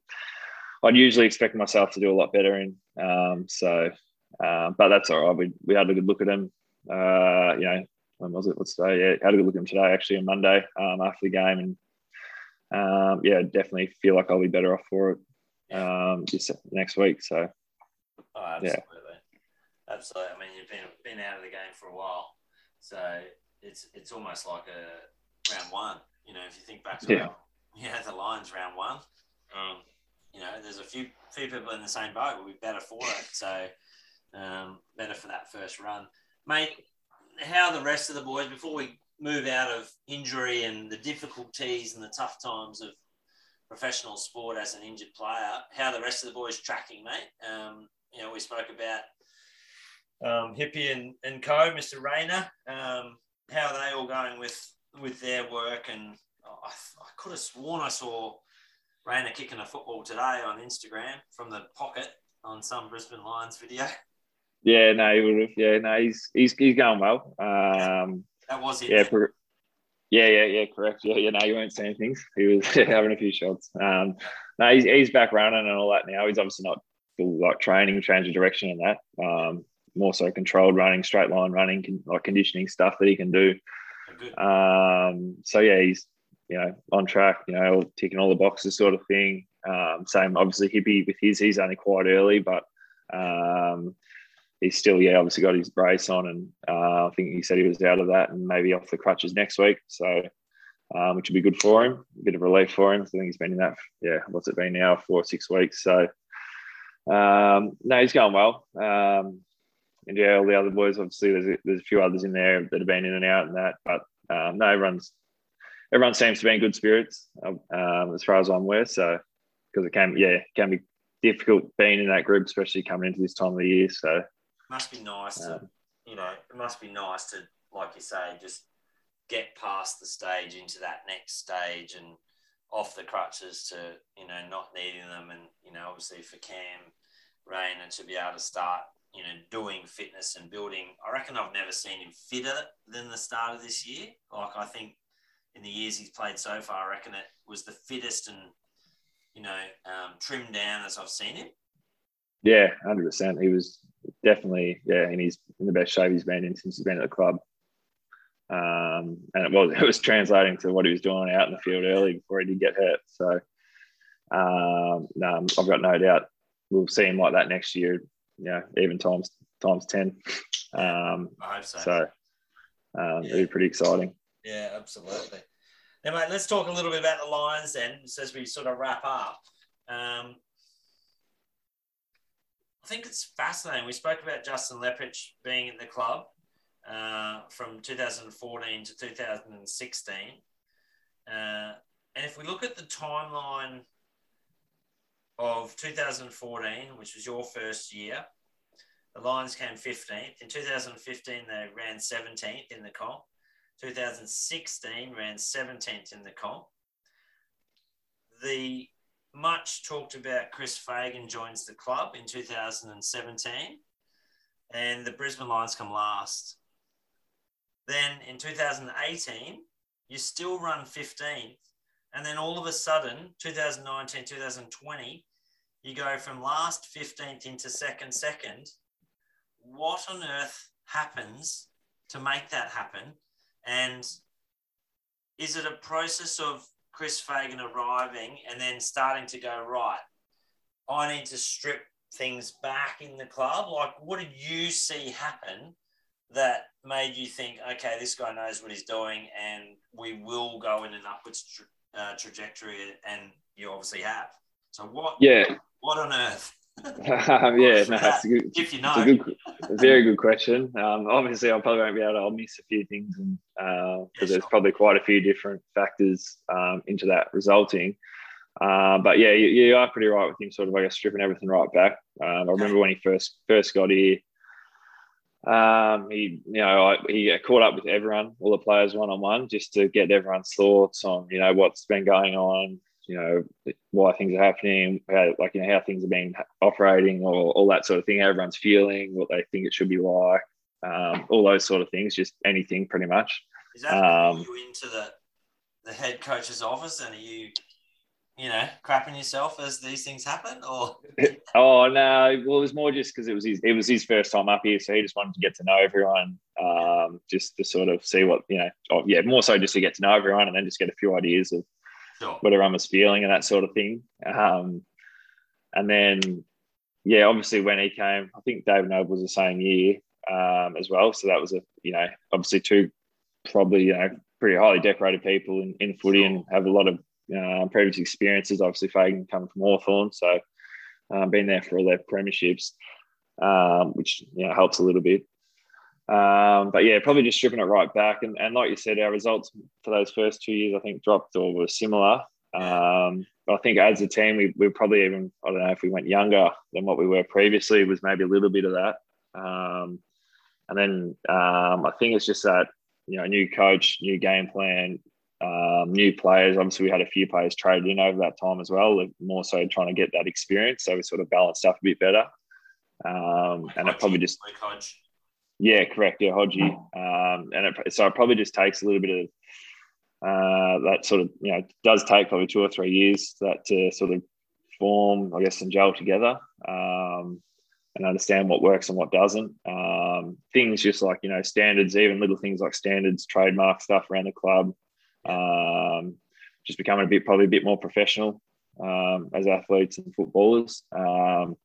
I'd usually expect myself to do a lot better in. Um, so. Uh, but that's all right. We we had a good look at him. Uh, you know, when was it? What's today? Yeah, had a good look at him today, actually, on Monday um, after the game. And um, yeah, definitely feel like I'll be better off for it um, just next week. So, oh, absolutely, yeah. absolutely. I mean, you've been been out of the game for a while, so it's it's almost like a round one. You know, if you think back to yeah, yeah, you know, the Lions round one. Um, you know, there's a few few people in the same boat. We'll be better for it. So. Um, better for that first run, mate. How are the rest of the boys before we move out of injury and the difficulties and the tough times of professional sport as an injured player? How are the rest of the boys tracking, mate? Um, you know, we spoke about um, Hippie and, and Co, Mister Rayner. Um, how are they all going with with their work? And oh, I, I could have sworn I saw Rayner kicking a football today on Instagram from the pocket on some Brisbane Lions video. Yeah, no, he would have. Yeah, no, he's he's he's going well. Um, that was it. Yeah, pro- yeah, yeah, yeah, correct. Yeah, yeah, no, you weren't seeing things. He was having a few shots. Um, no, he's he's back running and all that now. He's obviously not like training, change of direction and that. Um, more so controlled running, straight line running, con- like conditioning stuff that he can do. Um, so yeah, he's you know on track. You know, ticking all the boxes, sort of thing. Um, same, obviously, Hippie with his. He's only quite early, but. Um, He's still, yeah, obviously got his brace on, and uh, I think he said he was out of that and maybe off the crutches next week, so um, which would be good for him, a bit of relief for him. I think he's been in that, yeah, what's it been now, four or six weeks. So, um, no, he's going well. Um, and, yeah, all the other boys, obviously, there's a, there's a few others in there that have been in and out and that, but um, no, everyone's, everyone seems to be in good spirits um, as far as I'm aware, so because it can, yeah, can be difficult being in that group, especially coming into this time of the year, so. Must be nice to, um, you know, it must be nice to, like you say, just get past the stage into that next stage and off the crutches to, you know, not needing them. And, you know, obviously for Cam Rayner to be able to start, you know, doing fitness and building, I reckon I've never seen him fitter than the start of this year. Like, I think in the years he's played so far, I reckon it was the fittest and, you know, um, trimmed down as I've seen him. Yeah, one hundred percent. He was definitely, yeah, and he's in the best shape he's been in since he's been at the club. Um, and it was it was translating to what he was doing out in the field early before he did get hurt. So, um, no, I've got no doubt we'll see him like that next year, you know, even times times ten. Um, I hope so. So um, yeah. It'll be pretty exciting. Yeah, absolutely. Now, mate, let's talk a little bit about the Lions then, as we sort of wrap up. Um, I think it's fascinating. We spoke about Justin Leppitsch being at the club uh, from two thousand fourteen to two thousand sixteen. Uh, and if we look at the timeline of two thousand fourteen, which was your first year, the Lions came fifteenth. In two thousand fifteen, they ran seventeenth in the comp. two thousand sixteen ran seventeenth in the comp. The much talked about Chris Fagan joins the club in two thousand seventeen, and the Brisbane Lions come last. Then in two thousand eighteen, you still run fifteenth, and then all of a sudden, two thousand nineteen, two thousand twenty, you go from last fifteenth into second, second. What on earth happens to make that happen? And is it a process of Chris Fagan arriving and then starting to go, right, I need to strip things back in the club? Like, what did you see happen that made you think, okay, this guy knows what he's doing and we will go in an upwards tra- uh, trajectory? And you obviously have. So what, yeah. what on earth? um, yeah, no, it's a good, if you know. It's a good, very good question. Um, obviously, I probably won't be able to. I'll miss a few things, and because uh, yeah, there's sure. probably quite a few different factors um, into that resulting. Uh, but yeah, you, you are pretty right with him, sort of, I guess, stripping everything right back. Um, I remember when he first first got here. Um, he, you know, I, he caught up with everyone, all the players one on one, just to get everyone's thoughts on, you know, what's been going on. You know, why things are happening, how, like, you know, how things have been operating, or all that sort of thing, how everyone's feeling, what they think it should be like, um, all those sort of things, just anything pretty much. Is that um, you into the, the head coach's office, and are you, you know, crapping yourself as these things happen? Or oh no, well, it was more just because it was his it was his first time up here, so he just wanted to get to know everyone, um, just to sort of see what, you know, oh, yeah, more so just to get to know everyone and then just get a few ideas of what everyone was feeling and that sort of thing. Um, and then, yeah, obviously when he came, I think David Noble was the same year um, as well. So that was, a you know, obviously two probably, you know, pretty highly decorated people in, in footy sure. and have a lot of uh, previous experiences. Obviously Fagan coming from Hawthorn, so um, been there for all their premierships, um, which, you know, helps a little bit. Um, but yeah, probably just stripping it right back. And, and like you said, our results for those first two years, I think, dropped or were similar. Um, but I think as a team, we, we probably even, I don't know if we went younger than what we were previously, was maybe a little bit of that. Um, and then um, I think it's just that, you know, new coach, new game plan, um, new players. Obviously, we had a few players traded in over that time as well, more so trying to get that experience. So we sort of balanced stuff a bit better. Um, and it probably just... Yeah, correct. Yeah, Hodgie. Um, and it, so it probably just takes a little bit of uh, that sort of, you know, it does take probably two or three years that to sort of form, I guess, and gel together um, and understand what works and what doesn't. Um, things just like, you know, standards, even little things like standards, trademark stuff around the club, um, just becoming a bit, probably a bit more professional um, as athletes and footballers um,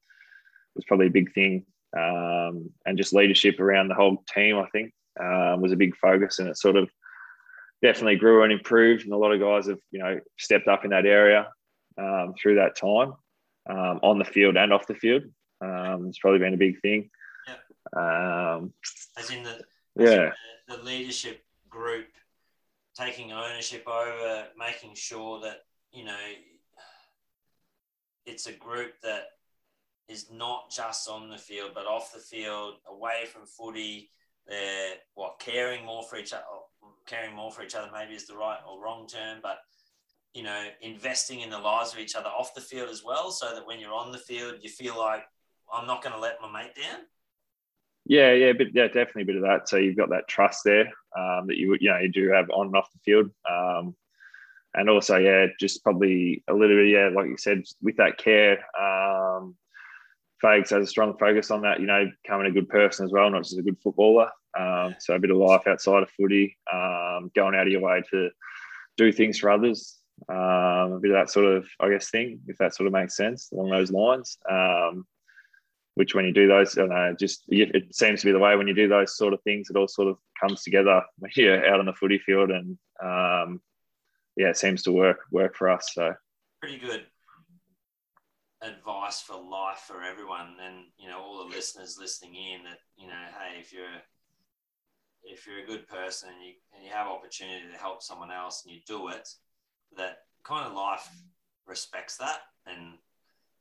was probably a big thing. Um, and just leadership around the whole team, I think, uh, was a big focus, and it sort of definitely grew and improved. And a lot of guys have, you know, stepped up in that area um, through that time, um, on the field and off the field. Um, it's probably been a big thing. Yeah. Um, as in the as yeah, in the, the leadership group taking ownership over, making sure that, you know, it's a group that is not just on the field, but off the field, away from footy. They're what caring more for each other, caring more for each other maybe is the right or wrong term, but you know, investing in the lives of each other off the field as well, so that when you're on the field, you feel like, I'm not going to let my mate down? Yeah, yeah, but yeah, definitely a bit of that. So you've got that trust there um, that you you know you do have on and off the field, um, and also yeah, just probably a little bit yeah, like you said, with that care. Um, Fags has a strong focus on that, you know, becoming a good person as well, not just a good footballer. Um, so a bit of life outside of footy, um, going out of your way to do things for others, um, a bit of that sort of, I guess, thing, if that sort of makes sense along those lines. Um, which when you do those, I don't know, just it seems to be the way when you do those sort of things, it all sort of comes together when you're out on the footy field, and um, yeah, it seems to work work for us. So pretty good advice for life for everyone, and you know, all the listeners listening in, that you know, hey, if you're if you're a good person and you and you have opportunity to help someone else and you do it, that kind of life respects that, and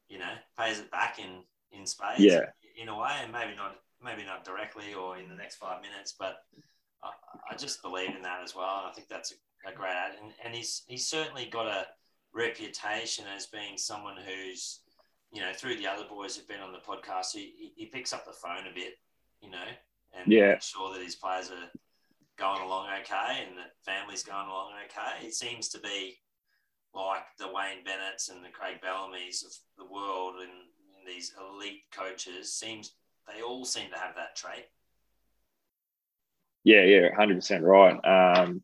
you know, pays it back in. in space, yeah, in a way, and maybe not maybe not directly or in the next five minutes, but I, I just believe in that as well, and I think that's a, a great ad, and, and he's he's certainly got a reputation as being someone who's, you know, through the other boys who've been on the podcast, he, he picks up the phone a bit, you know, and yeah, makes sure that his players are going along okay and that family's going along okay. It seems to be like the Wayne Bennett's and the Craig Bellamy's of the world, and these elite coaches, seems they all seem to have that trait. Yeah, yeah, one hundred percent right. Um,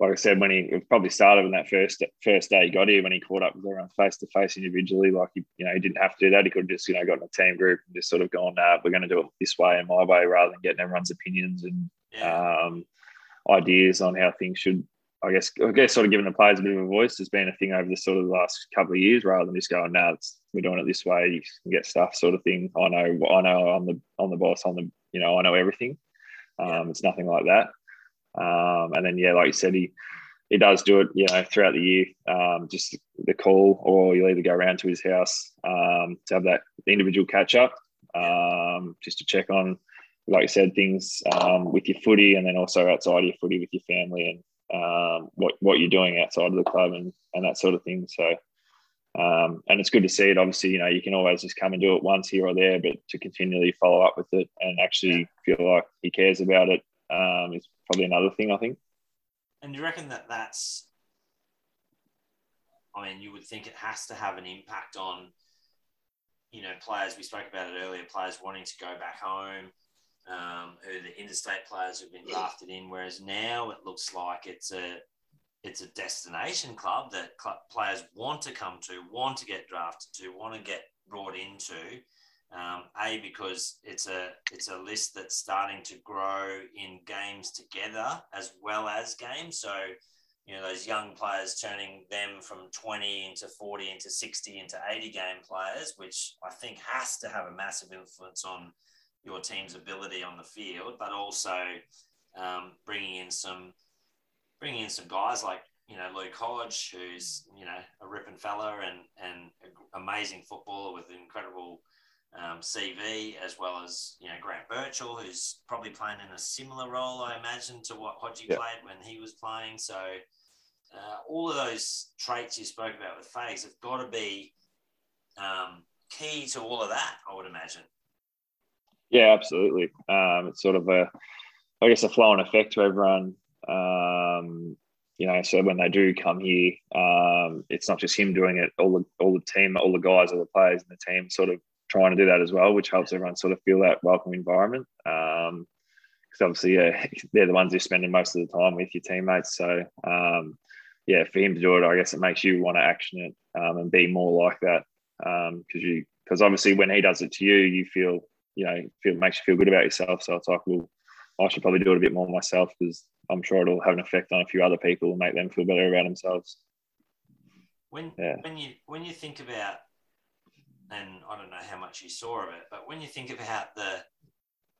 like I said, when he it probably started on that first first day he got here, when he caught up with everyone face to face individually, like he, you know, he didn't have to do that. He could have just, you know, got in a team group and just sort of gone, nah, we're going to do it this way and my way, rather than getting everyone's opinions and yeah. um, ideas on how things should. I guess, I guess sort of giving the players a bit of a voice has been a thing over the sort of the last couple of years, rather than just going, nah, it's, we're doing it this way, you can get stuff sort of thing. I know, I know I'm the, I'm the boss, I'm the, you know, I know everything. Um, yeah. It's nothing like that. Um, and then, yeah, like you said, he, he does do it, you know, throughout the year, um, just the call, or you'll either go around to his house um, to have that individual catch up, um, just to check on, like you said, things um, with your footy, and then also outside of your footy with your family, and um what what you're doing outside of the club, and and that sort of thing. So um and it's good to see it. Obviously, you know, you can always just come and do it once here or there, but to continually follow up with it and actually feel like he cares about it um is probably another thing, I think. And you reckon that that's, I mean, you would think it has to have an impact on, you know, players. We spoke about it earlier, players wanting to go back home, Um, who the interstate players have been drafted in, whereas now it looks like it's a it's a destination club that club players want to come to, want to get drafted to, want to get brought into. Um, a because it's a it's a list that's starting to grow in games together as well as games. So you know, those young players, turning them from twenty into forty into sixty into eighty game players, which I think has to have a massive influence on your team's ability on the field, but also um, bringing in some bringing in some guys like, you know, Luke Hodge, who's, you know, a ripping fella and and amazing footballer with an incredible um, C V, as well as, you know, Grant Birchall, who's probably playing in a similar role, I imagine, to what Hodge yeah. played when he was playing. So uh, all of those traits you spoke about with Fags have got to be um, key to all of that, I would imagine. Yeah, absolutely. Um, it's sort of a, I guess, a flow-on effect to everyone. Um, you know, so when they do come here, um, it's not just him doing it. All the all the team, all the guys, all the players in the team, sort of trying to do that as well, which helps everyone sort of feel that welcome environment. Because um, obviously, yeah, they're the ones you're spending most of the time with your teammates. So um, yeah, for him to do it, I guess it makes you want to action it um, and be more like that. Because um, you, because obviously, when he does it to you, you feel. You know, it makes you feel good about yourself. So it's like, well, I should probably do it a bit more myself, because I'm sure it'll have an effect on a few other people and make them feel better about themselves. When yeah. when you when you think about, and I don't know how much you saw of it, but when you think about the,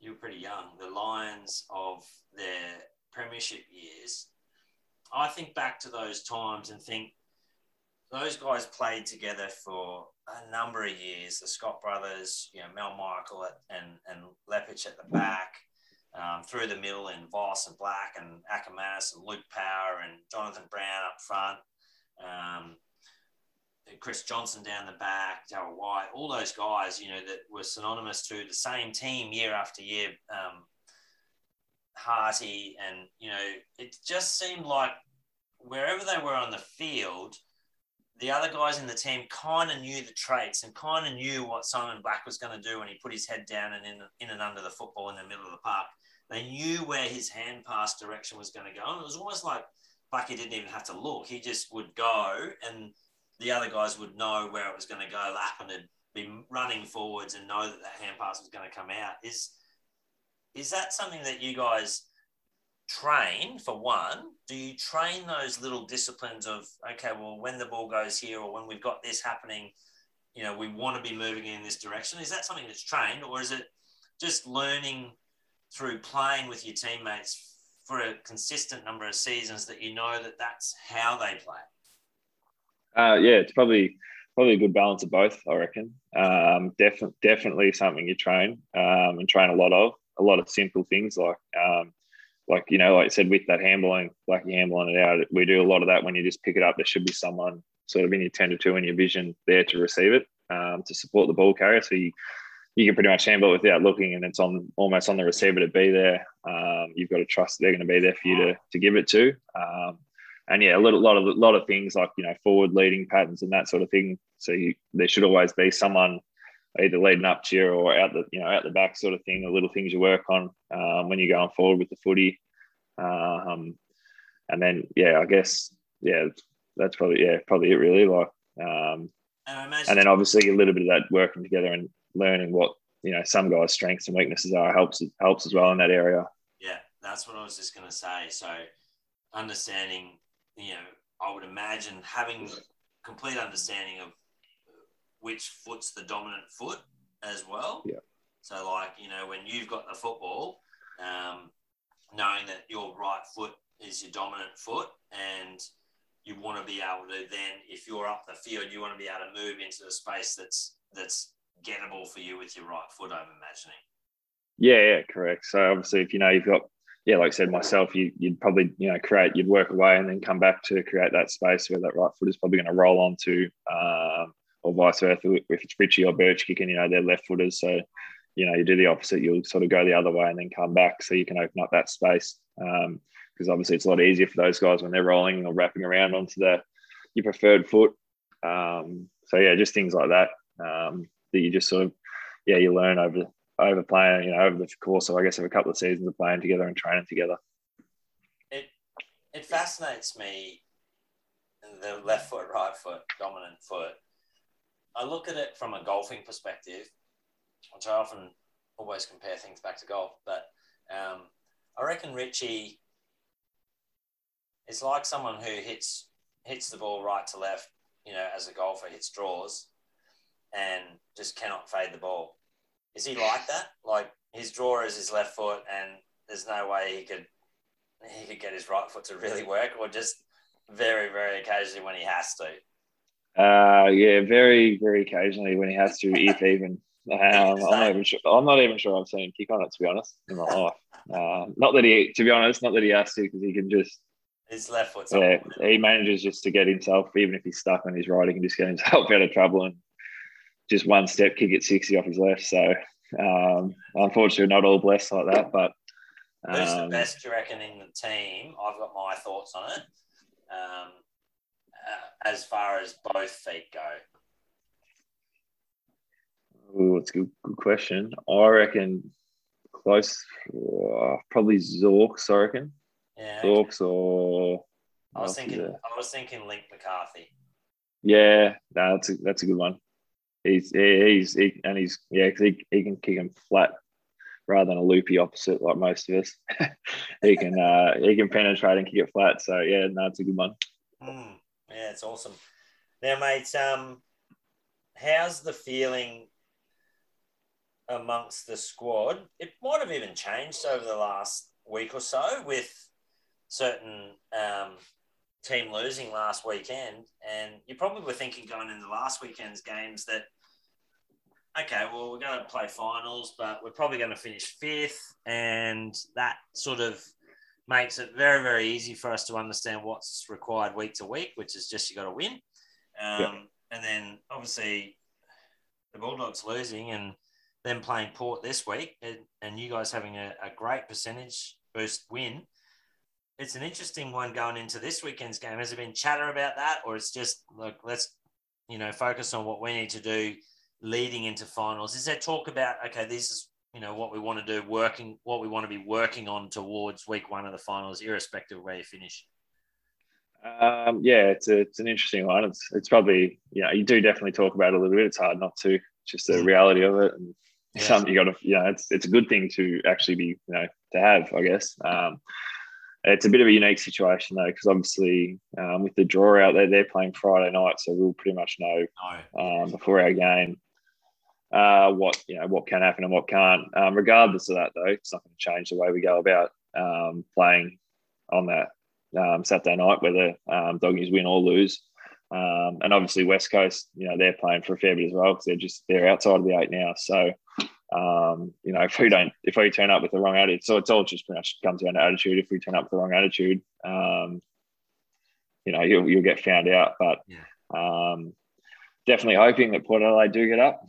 you were pretty young, the Lions of their premiership years, I think back to those times and think those guys played together for a number of years, the Scott brothers, you know, Mel Michael at, and, and Leppitsch at the back, um, through the middle, and Voss and Black and Ackermanis and Luke Power and Jonathan Brown up front. um, Chris Johnson down the back, Darrell White, all those guys, you know, that were synonymous to the same team year after year, um, Harty, and, you know, it just seemed like wherever they were on the field, the other guys in the team kind of knew the traits and kind of knew what Simon Black was going to do when he put his head down and in, in and under the football in the middle of the park. They knew where his hand pass direction was going to go. And it was almost like Blackie didn't even have to look. He just would go and the other guys would know where it was going to go lap and it'd be running forwards and know that that hand pass was going to come out. Is, is that something that you guys train, for one? Do you train those little disciplines of, okay, well, when the ball goes here or when we've got this happening, you know, we want to be moving in this direction? Is that something that's trained, or is it just learning through playing with your teammates for a consistent number of seasons that you know that that's how they play? Uh, yeah, it's probably probably a good balance of both, I reckon. Um, def- definitely something you train um, and train a lot of, a lot of simple things like, um, like you know, like I said, with that handballing, Blackie handballing it out, we do a lot of that. When you just pick it up, there should be someone sort of in your ten to two in your vision there to receive it, um, to support the ball carrier. So you, you can pretty much handball it without looking, and it's on almost on the receiver to be there. Um, you've got to trust they're going to be there for you to to give it to. Um, And yeah, a little, lot of lot of things like, you know, forward leading patterns and that sort of thing. So you, there should always be someone either leading up to you or out the you know out the back sort of thing. The little things you work on um, when you're going forward with the footy, um, and then yeah, I guess yeah, that's probably yeah probably it really. Like, um, and, I imagine- and then obviously a little bit of that working together and learning what you know some guys' strengths and weaknesses are helps helps as well in that area. Yeah, that's what I was just going to say. So understanding. You know, I would imagine having complete understanding of which foot's the dominant foot as well. Yeah. So, like, you know, when you've got the football, um, knowing that your right foot is your dominant foot, and you want to be able to then, if you're up the field, you want to be able to move into the space that's that's gettable for you with your right foot, I'm imagining. Yeah, yeah, correct. So, obviously, if you know you've got Yeah, like I said, myself, you, you'd probably, you know, create, you'd work away and then come back to create that space where that right foot is probably going to roll onto, um, or vice versa. If it's Richie or Birch kicking, you know, they're left footers. So, you know, you do the opposite. You'll sort of go the other way and then come back so you can open up that space. Um, because obviously it's a lot easier for those guys when they're rolling or wrapping around onto the your preferred foot. Um, so, yeah, just things like that um, that you just sort of, yeah, you learn over over playing, you know, over the course of, I guess, of a couple of seasons of playing together and training together. It it fascinates me, the left foot, right foot, dominant foot. I look at it from a golfing perspective, which I often always compare things back to golf, but um, I reckon Richie is like someone who hits hits the ball right to left, you know, as a golfer hits draws and just cannot fade the ball. Is he like that? Like, his draw is his left foot and there's no way he could he could get his right foot to really work, or just very, very occasionally when he has to? Uh, yeah, very, very occasionally when he has to, if even. Um, I'm, not even sure, I'm not even sure I've seen him kick on it, to be honest, in my life. Uh, not that he, to be honest, not that he has to, because he can just... His left foot's Yeah, on. He manages just to get himself, even if he's stuck on his right, he can just get himself out of trouble and just one step kick at sixty off his left. So, um, unfortunately, not all blessed like that. But um, who's the best, you reckon, in the team? I've got my thoughts on it. Um, uh, as far as both feet go. Ooh, it's a good, good question. I reckon close, uh, probably Zorks. I reckon yeah, okay. Zorks or. I was thinking. I was thinking Link McCarthy. Yeah, no, that's a, that's a good one. He's he's he, and he's yeah because he, he can kick him flat rather than a loopy opposite like most of us. he can uh, he can penetrate and kick it flat. So yeah, no, it's a good one. Mm, yeah, it's awesome. Now, mates, um, how's the feeling amongst the squad? It might have even changed over the last week or so with certain um. team losing last weekend, and you probably were thinking going into last weekend's games that, okay, well, we're going to play finals, but we're probably going to finish fifth, and that sort of makes it very, very easy for us to understand what's required week to week, which is just you got to win. Um, yep. And then, obviously, the Bulldogs losing and them playing Port this week and, and you guys having a, a great percentage boost win. It's an interesting one going into this weekend's game. Has there been chatter about that, or it's just, look, let's, you know, focus on what we need to do leading into finals? Is there talk about, okay, this is, you know, what we want to do, working, what we want to be working on towards week one of the finals, irrespective of where you finish? Um, yeah, it's a, it's an interesting one. It's it's probably, you know, you do definitely talk about it a little bit. It's hard not to. It's just the reality of it. And yeah. something you got to, you know, it's it's a good thing to actually be, you know, to have, I guess. Um, It's a bit of a unique situation, though, because obviously um, with the draw out there, they're playing Friday night, so we'll pretty much know um, before our game uh, what you know what can happen and what can't. Um, regardless of that, though, it's not going to change the way we go about um, playing on that um, Saturday night, whether um, Doggies win or lose. Um, and obviously West Coast, you know, they're playing for a fair bit as well, because they're just they're outside of the eight now, so. Um, you know, if we don't, if we turn up with the wrong attitude, so it's all just pretty much comes down to attitude. If we turn up with the wrong attitude, um, you know, you'll, you'll get found out. But yeah. um, definitely hoping that Port Adelaide do get up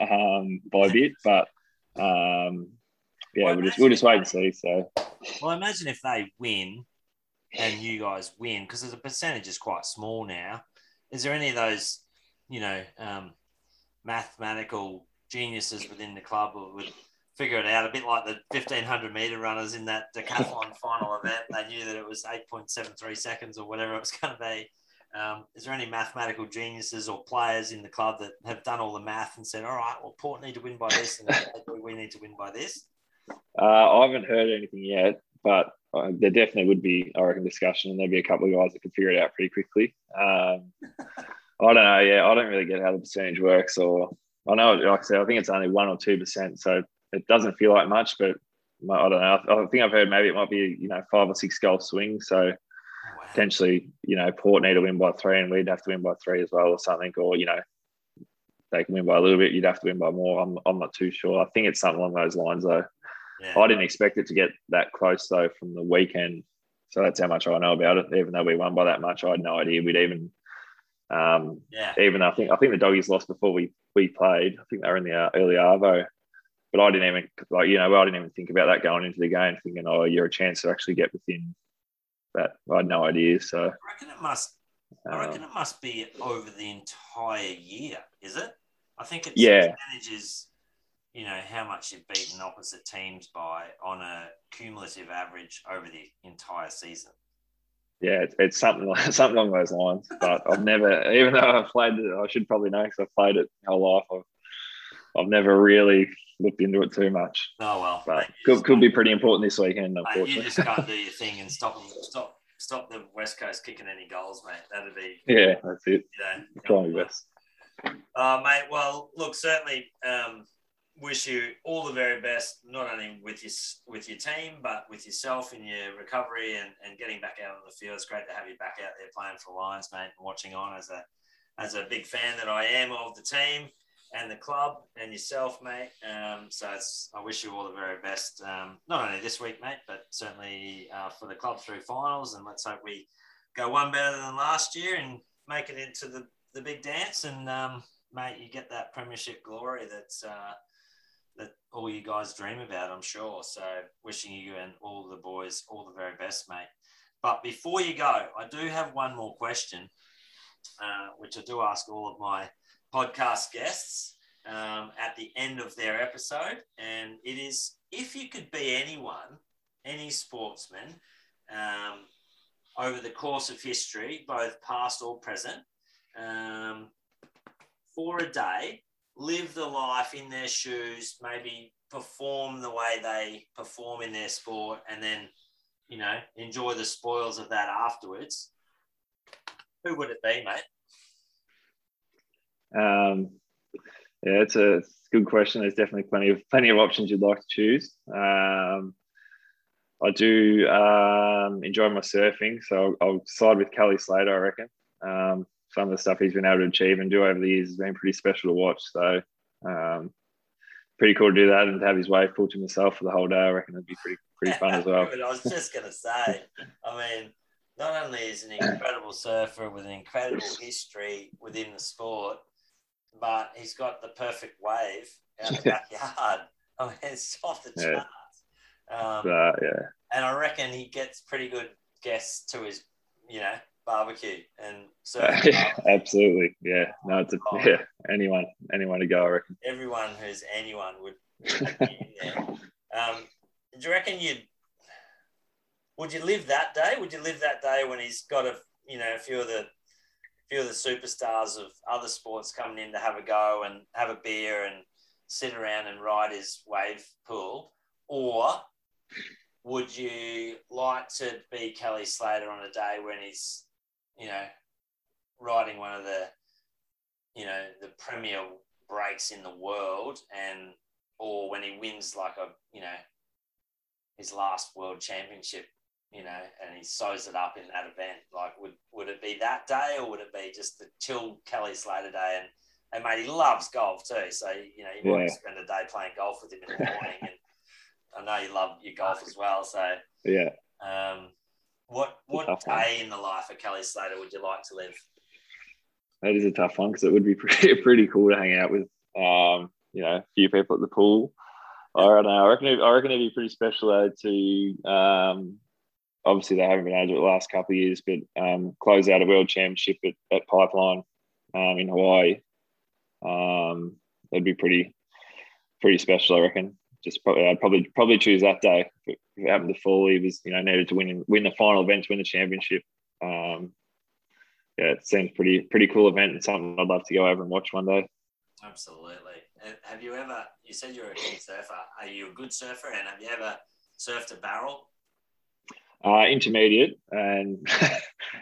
um, by a bit. But um, yeah, well, we'll just we'll just wait and see. So, well, imagine if they win and you guys win, because the percentage is quite small now. Is there any of those, you know, um, mathematical geniuses within the club would figure it out, a bit like the fifteen hundred metre runners in that decathlon final event? They knew that it was eight point seven three seconds or whatever it was going to be. Um, is there any mathematical geniuses or players in the club that have done all the math and said, all right, well, Port need to win by this and we need to win by this? Uh, I haven't heard anything yet, but uh, there definitely would be, I reckon, discussion, and there'd be a couple of guys that could figure it out pretty quickly. Um, I don't know, yeah, I don't really get how the percentage works, or... I know, like I said, I think it's only one or two percent, so it doesn't feel like much. But I don't know. I think I've heard maybe it might be, you know, five or six goal swing. So wow. potentially, you know, Port need to win by three, and we'd have to win by three as well, or something. Or, you know, they can win by a little bit. You'd have to win by more. I'm, I'm not too sure. I think it's something along those lines, though. Yeah. I didn't expect it to get that close, though, from the weekend. So that's how much I know about it. Even though we won by that much, I had no idea we'd even. Um, yeah. Even I think I think the Doggies lost before we, we played. I think they were in the early arvo, but I didn't even like you know I didn't even think about that going into the game, thinking, oh, you're a chance to actually get within that. I had no idea. So I reckon it must. I reckon um, it must be over the entire year, is it? I think it's yeah. percentages. You know how much you've beaten opposite teams by on a cumulative average over the entire season. Yeah, it's, it's something like, something along those lines. But I've never, even though I've played it, I should probably know because I've played it my whole life. I've, I've never really looked into it too much. Oh, well. But could, could be pretty important this weekend, unfortunately. You just can't do your thing and stop stop, stop the West Coast kicking any goals, mate. That'd be... Yeah, that's it. You know, my best. Uh, mate, well, look, certainly um, wish you all the very best, not only with your, with your team, but with yourself in your recovery and, and getting back out on the field. It's great to have you back out there playing for the Lions, mate, and watching on as a as a big fan that I am of the team and the club and yourself, mate. Um, so it's, I wish you all the very best, um, not only this week, mate, but certainly uh, for the club through finals. And let's hope we go one better than last year and make it into the, the big dance. And, um, mate, you get that premiership glory that's... Uh, that all you guys dream about, I'm sure. So wishing you and all the boys all the very best, mate. But before you go, I do have one more question, uh, which I do ask all of my podcast guests um, at the end of their episode. And it is, if you could be anyone, any sportsman, um, over the course of history, both past or present, um, for a day, live the life in their shoes, maybe perform the way they perform in their sport, and then, you know, enjoy the spoils of that afterwards, who would it be, mate? Um, yeah, it's a, it's a good question. There's definitely plenty of plenty of options you'd like to choose. Um, I do um, enjoy my surfing, so I'll, I'll side with Kelly Slater, I reckon. Um, Some of the stuff he's been able to achieve and do over the years has been pretty special to watch. So um, pretty cool to do that and have his way full to himself for the whole day. I reckon that'd be pretty pretty fun as well. But I was just going to say, I mean, not only is an incredible surfer with an incredible history within the sport, but he's got the perfect wave out the backyard. I mean, it's off the charts. Yeah. Um, uh, yeah. And I reckon he gets pretty good guests to his, you know, barbecue and so uh, yeah, absolutely yeah no it's a, yeah anyone anyone to go. I reckon everyone who's anyone would, would be in there. Um do you reckon you'd would you live that day would you live that day when he's got a you know a few of the few of the superstars of other sports coming in to have a go and have a beer and sit around and ride his wave pool? Or would you like to be Kelly Slater on a day when he's you know, riding one of the, you know, the premier breaks in the world, and or when he wins like a, you know, his last world championship, you know, and he sews it up in that event? Like, would, would it be that day, or would it be just the chill Kelly Slater day? And, and mate, he loves golf too. So, you know, you yeah. might spend a day playing golf with him in the morning. And I know you love your golf as well. So, yeah. Um, What what day one. in the life of Kelly Slater would you like to live? That is a tough one, because it would be pretty pretty cool to hang out with, um, you know, a few people at the pool. I don't know. I reckon it, I reckon it'd be pretty special though to, um, obviously they haven't been able to the last couple of years, but um, close out a world championship at, at Pipeline um, in Hawaii. Um, that'd be pretty pretty special, I reckon. Just probably, I'd probably probably choose that day. If it happened to fall, he was, you know, needed to win win the final event to win the championship. Um, yeah, it seems pretty pretty cool event, and something I'd love to go over and watch one day. Absolutely. Have you ever? You said you're a good surfer. Are you a good surfer? And have you ever surfed a barrel? Uh, intermediate, and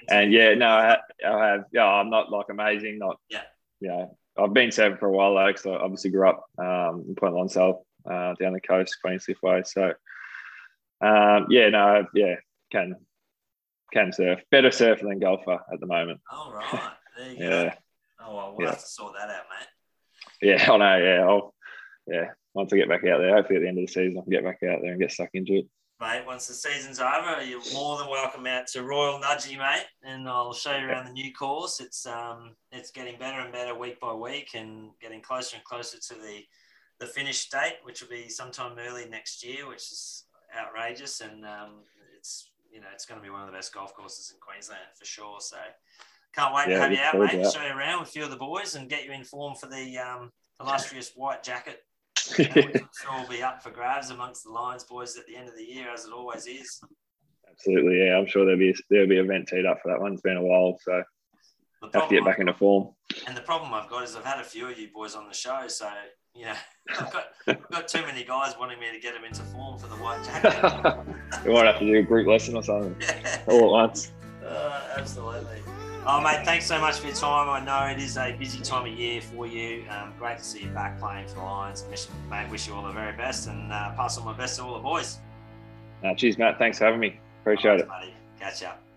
and yeah, no, I, I have. Yeah, I'm not like amazing. Not yeah. You know, I've been surfing for a while though, because I obviously grew up um, in Point Lonsdale. Uh, down the coast, Queenscliff way. So, um, yeah, no, yeah, can can surf. Better surfer than golfer at the moment. All right. There you yeah. go. Oh, well, we'll yeah. have to sort that out, mate. Yeah, I know, yeah. I'll, yeah, once I get back out there, hopefully at the end of the season, I can get back out there and get stuck into it. Mate, once the season's over, you're more than welcome out to Royal Nudgee, mate, and I'll show you around the new course. It's um, it's getting better and better week by week and getting closer and closer to the the finish date, which will be sometime early next year, which is outrageous. And um, it's, you know, it's going to be one of the best golf courses in Queensland for sure. So can't wait yeah, to have you out, mate, out. Show you around with a few of the boys and get you in form for the um, illustrious white jacket. You know, which will be up for grabs amongst the Lions boys at the end of the year, as it always is. Absolutely, yeah. I'm sure there'll be there'll be an event teed up for that one. It's been a while, so have to get back into form. And the problem I've got is I've had a few of you boys on the show, so yeah, I've got, I've got too many guys wanting me to get them into form for the white jacket. You might have to do a group lesson or something yeah. all at once. Uh, absolutely. Oh, mate, thanks so much for your time. I know it is a busy time of year for you. Um, great to see you back playing for the Lions. Mate, wish you all the very best, and uh, pass on my best to all the boys. Uh, cheers, Matt. Thanks for having me. Appreciate right, it. Buddy. Catch up.